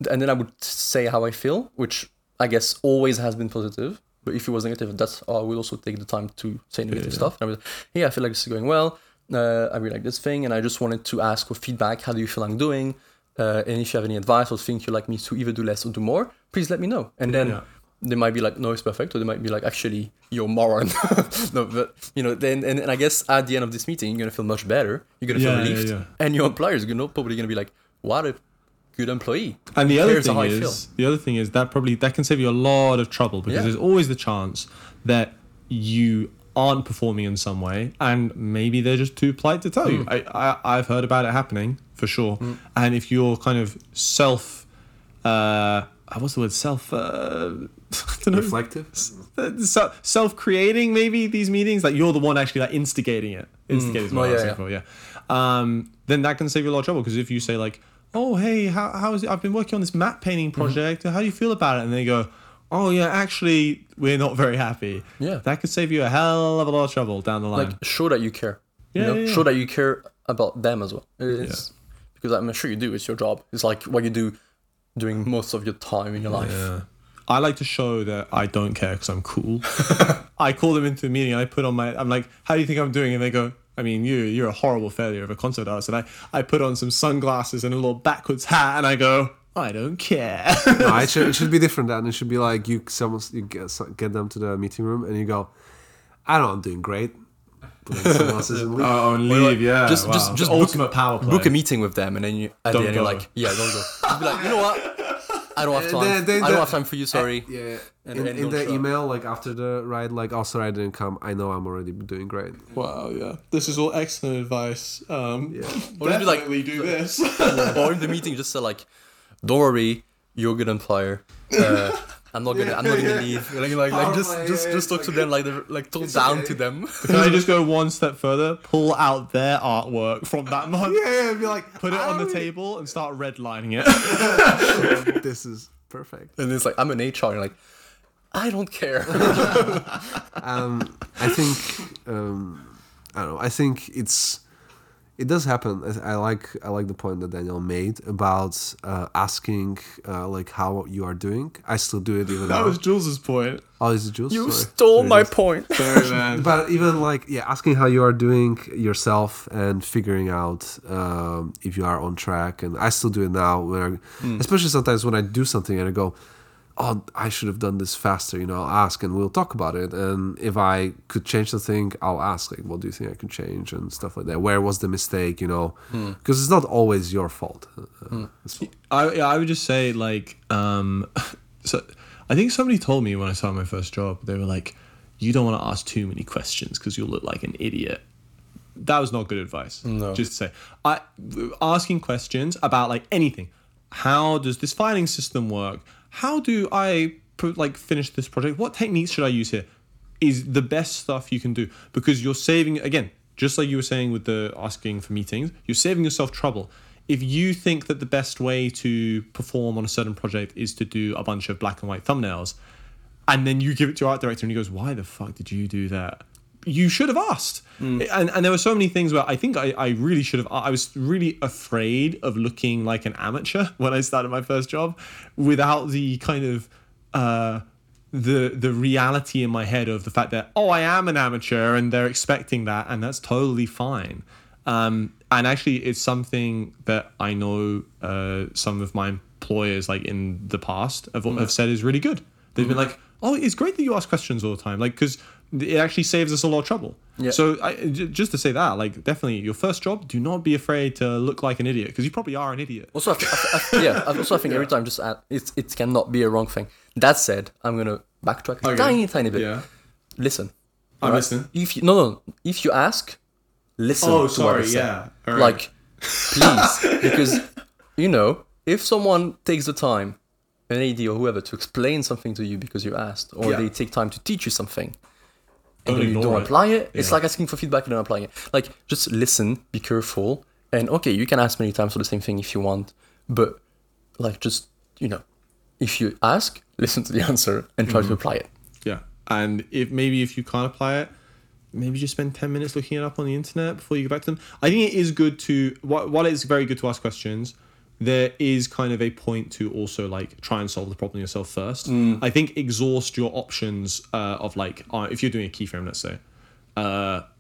and then I would say how I feel, which I guess always has been positive. But if it was negative, I would also take the time to say negative stuff. And I would, hey, I feel like this is going well. I really like this thing. And I just wanted to ask for feedback. How do you feel I'm doing? And if you have any advice or think you'd like me to either do less or do more, please let me know. And then they might be like, no, it's perfect. Or they might be like, actually, you're a moron. No, but, you know, then, and I guess at the end of this meeting, you're going to feel much better. You're going to feel relieved. Yeah. And your employer is probably going to be like, what a good employee. And the other thing is that probably that can save you a lot of trouble, because there's always the chance that you aren't performing in some way, and maybe they're just too polite to tell you. I've heard about it happening for sure. And if you're kind of reflective, self-creating maybe these meetings, like you're the one actually like instigating what I was saying then that can save you a lot of trouble, because if you say like, oh, hey, how is it? I've been working on this map painting project. How do you feel about it? And they go, oh, yeah, actually, we're not very happy. Yeah. That could save you a hell of a lot of trouble down the line. Like, show that you care. Yeah. Show that you care about them as well. Because I'm sure you do. It's your job. It's like what you do during most of your time in your life. Yeah. I like to show that I don't care because I'm cool. I call them into a meeting. And I put on I'm like, how do you think I'm doing? And they go, I mean, you're a horrible failure of a concept artist. And I put on some sunglasses and a little backwards hat, and I go, I don't care. No, it should be different. Then it should be like you get them to the meeting room, and you go, I don't know, I'm doing great. Put on sunglasses and leave. Oh, and leave, like, yeah. Just ultimate power play. Book a meeting with them, and then you're like, yeah, don't go. You'd be like, you know what? I don't have time. I don't have time for you. Sorry. Yeah. In the email, like after the ride, like, oh, sorry, I didn't come. I know I'm already doing great. Wow, yeah. This is all excellent advice. Or definitely do this. Or in the meeting, just say like, don't worry, you're a good employer. I'm not gonna leave. Like just talk to them, like talk down to them. Can I just go one step further? Pull out their artwork from that month. Be like, put it on the table and start redlining it. This is perfect. And it's like, I'm an HR, and like, I don't care. I think I don't know. I think it's it does happen. I like the point that Daniel made about asking like how you are doing. I still do it even now. That was Jules's point. Oh, is it Jules? You stole my point. Sorry, man. But even like asking how you are doing yourself and figuring out if you are on track. And I still do it now, when I, especially sometimes when I do something and I go, oh, I should have done this faster, I'll ask and we'll talk about it. And if I could change the thing, I'll ask, like, what do you think I could change and stuff like that? Where was the mistake, Because it's not always your fault. I would just say, like, so I think somebody told me when I started my first job, they were like, you don't want to ask too many questions because you'll look like an idiot. That was not good advice. No. Just to say, asking questions about, like, anything. How does this filing system work? How do I finish this project? What techniques should I use here? Is the best stuff you can do, because you're saving, again, just like you were saying with the asking for meetings, you're saving yourself trouble. If you think that the best way to perform on a certain project is to do a bunch of black and white thumbnails, and then you give it to your art director and he goes, why the fuck did you do that? You should have asked. And there were so many things where I think I really should have. I was really afraid of looking like an amateur when I started my first job, without the kind of the reality in my head of the fact that, oh, I am an amateur and they're expecting that, and that's totally fine. And actually, it's something that I know some of my employers, like in the past, have said is really good. They've been like, oh, it's great that you ask questions all the time, like, because it actually saves us a lot of trouble. Yeah. So just to say that, like, definitely your first job, do not be afraid to look like an idiot, because you probably are an idiot. Also, I think every time, just add, it cannot be a wrong thing. That said, I'm gonna backtrack a tiny bit. Yeah. Listen, I'm listening. If you if you ask, listen. Oh, sorry, to what all right. Like, please, because if someone takes the time, an AD or whoever, to explain something to you because you asked, or they take time to teach you something, and then you don't apply it, it's like asking for feedback and not applying it. Like, just listen, be careful, and okay, you can ask many times for the same thing if you want, but like, just, if you ask, listen to the answer and try to apply it. Yeah. And if you can't apply it, maybe just spend 10 minutes looking it up on the internet before you go back to them. I think it is good to, while it's very good to ask questions, there is kind of a point to also, like, try and solve the problem yourself first. I think exhaust your options of, like, if you're doing a keyframe, let's say,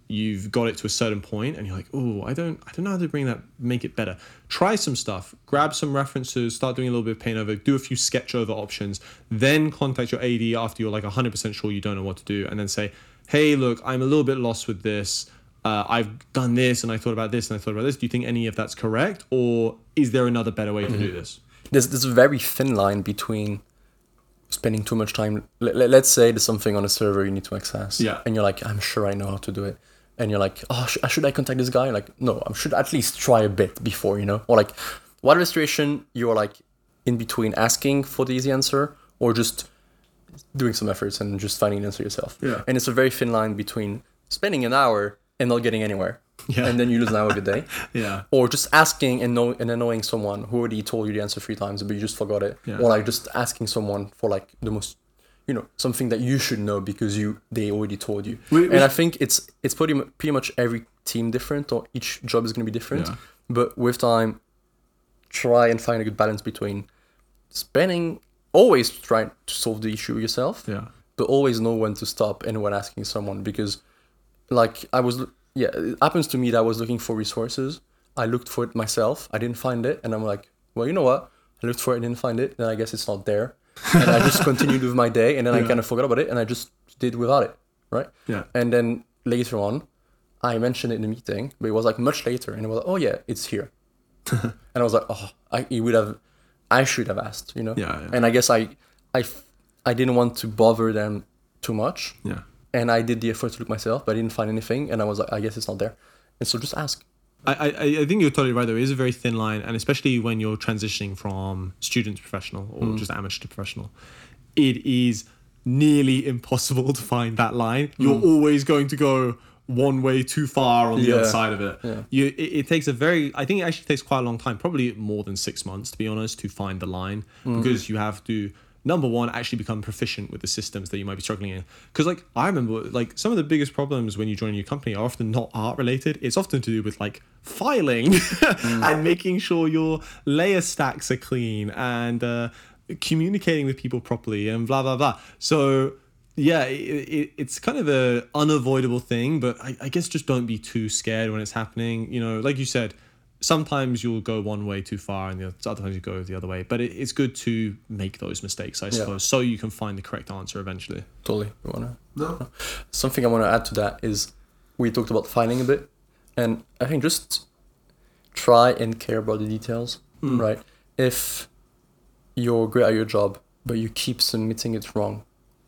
you've got it to a certain point and you're like, oh, I don't know how to make it better. Try some stuff, grab some references, start doing a little bit of paint over, do a few sketch over options, then contact your AD after you're like 100% sure you don't know what to do, and then say, hey, look, I'm a little bit lost with this. I've done this and I thought about this and I thought about this. Do you think any of that's correct, or is there another better way to do this? There's a very thin line between spending too much time. Let's say there's something on a server you need to access, and you're like, I'm sure I know how to do it, and you're like, oh, should I contact this guy? Like, no, I should at least try a bit before, Or like, water restoration, you're like in between asking for the easy answer or just doing some efforts and just finding an answer yourself. Yeah. And it's a very thin line between spending an hour and not getting anywhere, and then you lose an hour of your day, or just asking and annoying someone who already told you the answer 3 times, but you just forgot it, or like just asking someone for like the most, something that you should know because they already told you. And I think it's pretty much every team different, or each job is going to be different. But with time, try and find a good balance between spending, always try to solve the issue yourself, but always know when to stop and when asking someone, because. Like, it happens to me that I was looking for resources. I looked for it myself. I didn't find it. And I'm like, well, you know what? I looked for it, didn't find it. Then I guess it's not there. And I just continued with my day. And then I kind of forgot about it. And I just did without it. Right? Yeah. And then later on, I mentioned it in a meeting, but it was like much later. And it was like, oh yeah, it's here. And I was like, oh, I should have asked, Yeah, yeah. And I guess I didn't want to bother them too much. Yeah. And I did the effort to look myself, but I didn't find anything. And I was like, I guess it's not there. And so just ask. I think you're totally right, though. It is a very thin line. And especially when you're transitioning from student to professional, or just amateur to professional, it is nearly impossible to find that line. You're always going to go one way too far on the other side of it. Yeah. It takes I think it actually takes quite a long time, probably more than 6 months, to be honest, to find the line, because you have to number one, actually become proficient with the systems that you might be struggling in. Because like I remember, like some of the biggest problems when you join a new company are often not art related. It's often to do with like filing and making sure your layer stacks are clean and communicating with people properly and blah, blah, blah. So yeah, it's kind of a unavoidable thing, but I guess just don't be too scared when it's happening. You know, like you said, sometimes you'll go one way too far and the other times you go the other way, but it's good to make those mistakes, I suppose, so you can find the correct answer eventually. Totally. Something I want to add to that is we talked about filing a bit, and I think just try and care about the details, right? If you're great at your job, but you keep submitting it wrong,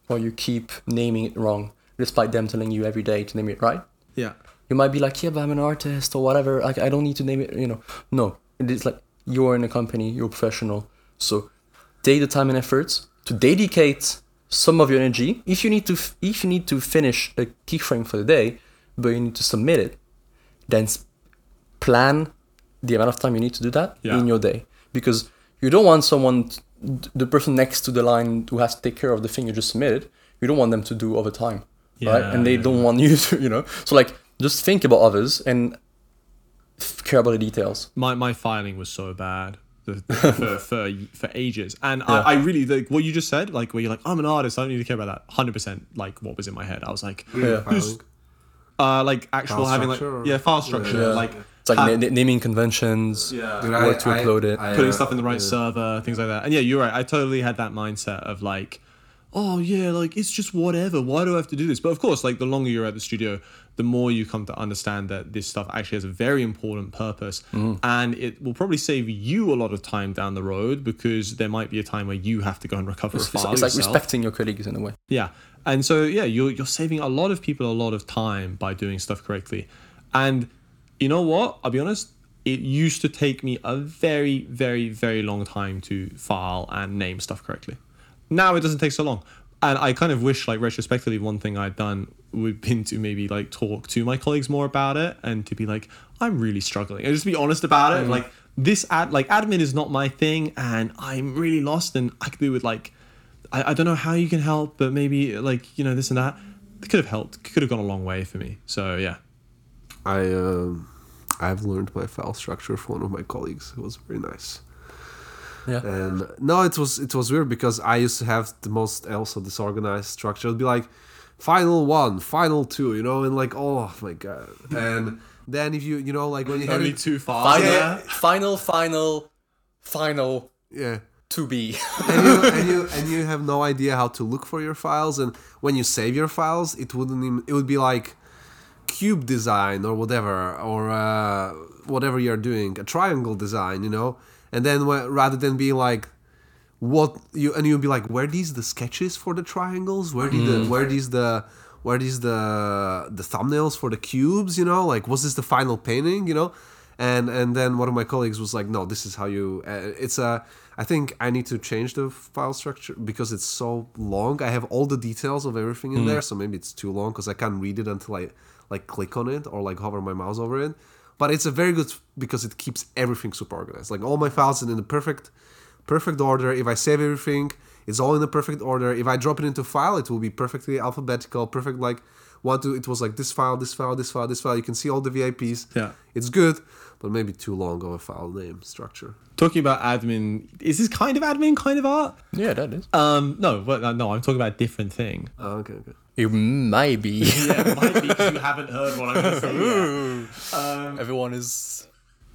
or you keep naming it wrong, despite them telling you every day to name it right. Yeah. You might be like, yeah, but I'm an artist or whatever. Like, I don't need to name it, you know. No, it's like you're in a company, you're a professional. So take the time and effort to dedicate some of your energy. If you need to, finish a keyframe for the day, but you need to submit it, then plan the amount of time you need to do that in your day. Because you don't want someone, the person next to the line who has to take care of the thing you just submitted, you don't want them to do overtime, right? And they don't want you to, you know. So like, just think about others and care about the details. My filing was so bad for ages. And I really, like, what you just said, like where you're like, I'm an artist, I don't need to care about that. 100% like what was in my head. I was like, like actual file having structure, like, file structure. Yeah. Like, it's like naming conventions, where to upload it. Putting stuff in the right server, things like that. And yeah, you're right. I totally had that mindset of like, oh yeah, like it's just whatever, why do I have to do this? But of course, like the longer you're at the studio, the more you come to understand that this stuff actually has a very important purpose, and it will probably save you a lot of time down the road, because there might be a time where you have to go and recover a file. It's like yourself, respecting your colleagues in a way. Yeah. And so yeah, you're saving a lot of people a lot of time by doing stuff correctly. And you know what, I'll be honest, it used to take me a very, very, very long time to file and name stuff correctly. Now it doesn't take so long. And I kind of wish, like, retrospectively, one thing I'd done would been to maybe, like, talk to my colleagues more about it and to be like, I'm really struggling. And just be honest about it. And, like, this admin is not my thing and I'm really lost and I could do with, like, I don't know how you can help, but maybe, like, you know, this and that. It could have helped. It could have gone a long way for me. So, yeah. I've learned my file structure from one of my colleagues. It was very nice. Yeah. And no, it was weird because I used to have the most also disorganized structure. It'd be like final one, final two, you know, and like, oh my god. And then if you know, like when you have only two files, final, to be. and you have no idea how to look for your files, and when you save your files, it would be like cube design or whatever, or whatever you're doing, a triangle design, you know. And then rather than being like, you'd be like, where are these the sketches for the triangles? Where are these the thumbnails for the cubes? You know, like, was this the final painting? You know, and then one of my colleagues was like, no, this is how you. I think I need to change the file structure because it's so long. I have all the details of everything in there, so maybe it's too long because I can't read it until I like click on it or like hover my mouse over it. But it's a very good, because it keeps everything super organized. Like all my files are in the perfect order. If I save everything, it's all in the perfect order. If I drop it into file, it will be perfectly alphabetical, perfect like it was like this file, this file, this file, this file. You can see all the VIPs. Yeah. It's good, but maybe too long of a file name structure. Talking about admin, is this kind of admin, kind of art? Yeah, that is. No, I'm talking about a different thing. Oh, okay. It might be. Yeah, it might be because you haven't heard what I'm going to say. Everyone is...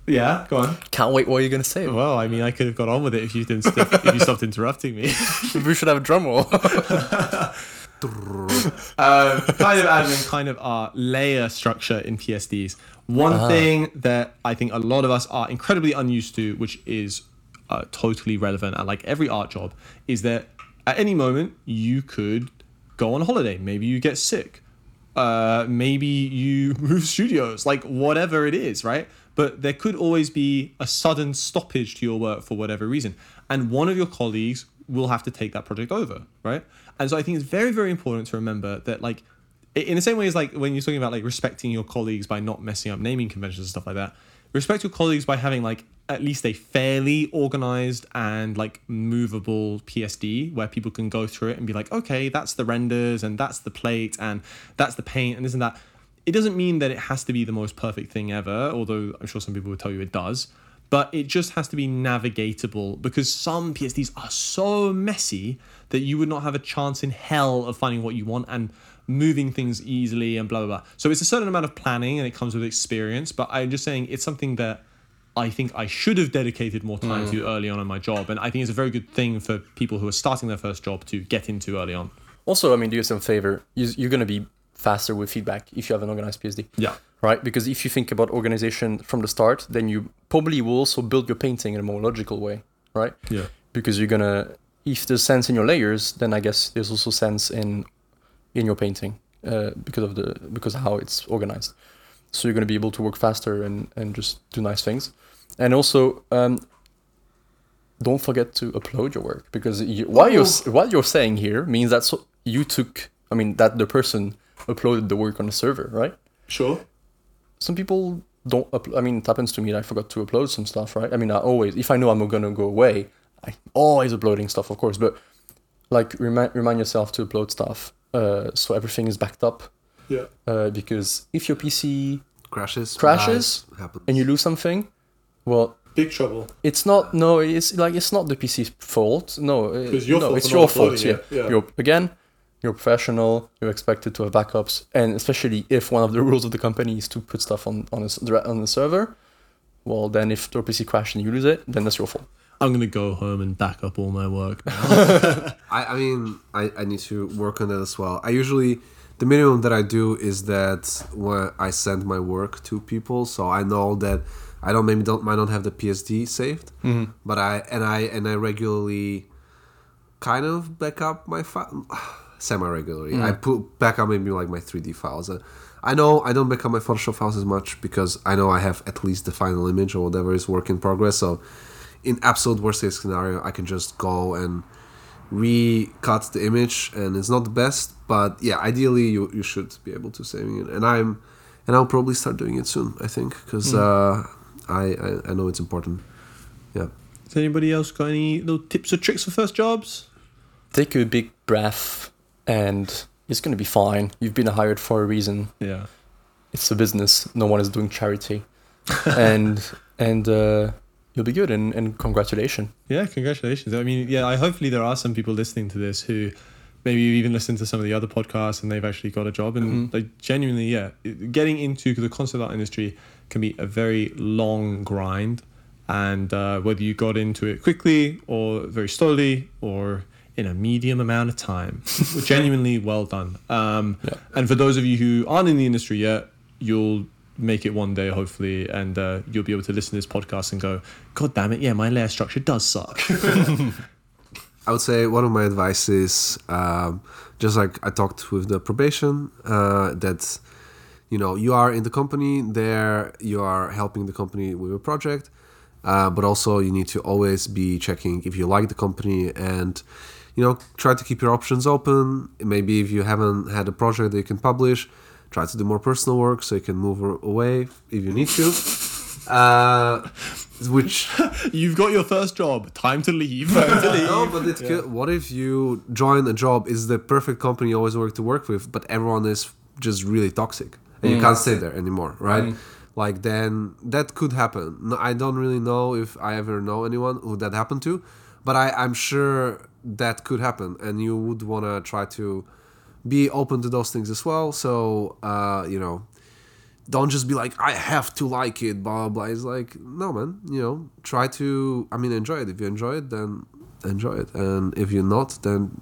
Yeah, go on. Can't wait what you're going to say. Well, I mean, I could have got on with it if you didn't. If you stopped interrupting me. We should have a drum roll. Kind of admin, kind of art, layer structure in PSDs. One thing that I think a lot of us are incredibly unused to, which is totally relevant at like every art job, is that at any moment you could... go on holiday, maybe you get sick, maybe you move studios, like whatever it is, right? But there could always be a sudden stoppage to your work for whatever reason. And one of your colleagues will have to take that project over, right? And so I think it's very, very important to remember that like in the same way as like when you're talking about like respecting your colleagues by not messing up naming conventions and stuff like that, respect your colleagues by having like at least a fairly organized and like movable PSD where people can go through it and be like, okay, that's the renders and that's the plate and that's the paint and this and that. It doesn't mean that it has to be the most perfect thing ever, although I'm sure some people would tell you it does, but it just has to be navigatable, because some PSDs are so messy that you would not have a chance in hell of finding what you want and moving things easily and blah, blah, blah. So it's a certain amount of planning and it comes with experience, but I'm just saying it's something that I think I should have dedicated more time to early on in my job. And I think it's a very good thing for people who are starting their first job to get into early on. Also, I mean, do yourself a favor. You're going to be faster with feedback if you have an organized PSD. Yeah. Right? Because if you think about organization from the start, then you probably will also build your painting in a more logical way, right? Yeah. Because you're going to, if there's sense in your layers, then I guess there's also sense in your painting because of how it's organized. So you're going to be able to work faster and just do nice things. And also, don't forget to upload your work, because what you're saying here means that the person uploaded the work on the server, right? Sure. Some people don't upload. I mean, it happens to me. I forgot to upload some stuff, right? I mean, I always, if I know I'm going to go away, I'm always uploading stuff, of course. But like, remind yourself to upload stuff so everything is backed up. Yeah. Because if your PC crashes and you lose something, well, big trouble. It's not. No, it's not the PC's fault. No, it's your fault. Yeah. You're professional, you're expected to have backups, and especially if one of the rules of the company is to put stuff on the server, well, then if your PC crashes and you lose it, then that's your fault. I'm going to go home and back up all my work now. I mean, I need to work on that as well. I usually, the minimum that I do is that when I send my work to people, so I know that I don't have the PSD saved, but I regularly kind of back up my file. Semi-regularly. I put back up maybe like my 3D files. I know I don't back up my Photoshop files as much because I know I have at least the final image or whatever is work in progress. So in absolute worst case scenario, I can just go and recut the image, and it's not the best, but yeah, ideally you should be able to save it. And I'll probably start doing it soon, I think, because I know it's important. Yeah. Has anybody else got any little tips or tricks for first jobs? Take a big breath. And it's going to be fine. You've been hired for a reason. Yeah, it's a business. No one is doing charity, and you'll be good. And congratulations. Yeah, congratulations. I mean, yeah. Hopefully there are some people listening to this who maybe you've even listened to some of the other podcasts and they've actually got a job. And like genuinely, yeah, getting into the concept art industry can be a very long grind. And whether you got into it quickly or very slowly or in a medium amount of time. Genuinely well done. Yeah. And for those of you who aren't in the industry yet, you'll make it one day, hopefully, and you'll be able to listen to this podcast and go, God damn it, yeah, my layer structure does suck. I would say one of my advice is, just like I talked with the probation, that you are in the company, there you are helping the company with a project, but also you need to always be checking if you like the company and try to keep your options open. Maybe if you haven't had a project that you can publish, try to do more personal work so you can move away if you need to. Which you've got your first job, time to leave. No, but what if you join a job? It's the perfect company you always work with, but everyone is just really toxic, and you can't stay there anymore, right? Like then that could happen. No, I don't really know if I ever know anyone who that happened to, but I'm sure that could happen, and you would want to try to be open to those things as well. So, don't just be like, I have to like it, blah, blah, blah. It's like, no, man, try to, enjoy it. If you enjoy it, then enjoy it. And if you're not, then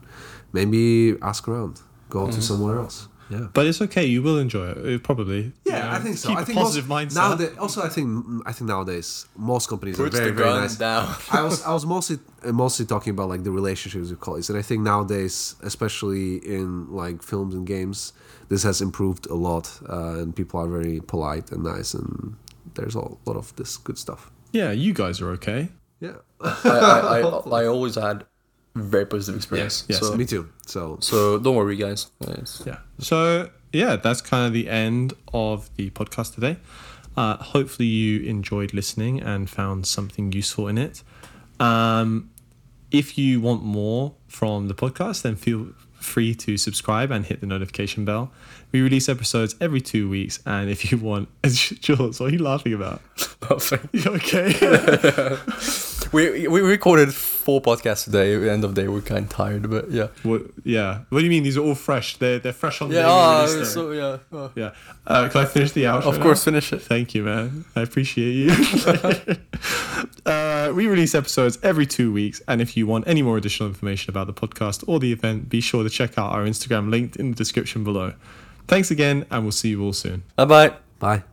maybe ask around, go to somewhere else. Yeah. But it's okay. You will enjoy it, probably. Yeah, I think so. Keep a positive mindset. I think nowadays most companies are very, very nice. I was mostly talking about like the relationships with colleagues, and I think nowadays, especially in like films and games, this has improved a lot, and people are very polite and nice, and there's a lot of this good stuff. Yeah, you guys are okay. Yeah, I always had very positive experience. Yes, so, me too. So don't worry, guys. Nice. Yeah. So yeah, that's kind of the end of the podcast today. Hopefully you enjoyed listening and found something useful in it. If you want more from the podcast, then feel free to subscribe and hit the notification bell. We release episodes every 2 weeks, and if you want... Jules, what are you laughing about? Nothing. You okay? we recorded 4 podcasts today. At the end of the day, we're kind of tired, but yeah. What do you mean? These are all fresh. They're fresh on the day. Can I finish the outro? Of course, finish it. Thank you, man. I appreciate you. We release episodes every 2 weeks, and if you want any more additional information about the podcast or the event, be sure to check out our Instagram linked in the description below. Thanks again, and we'll see you all soon. Bye-bye. Bye.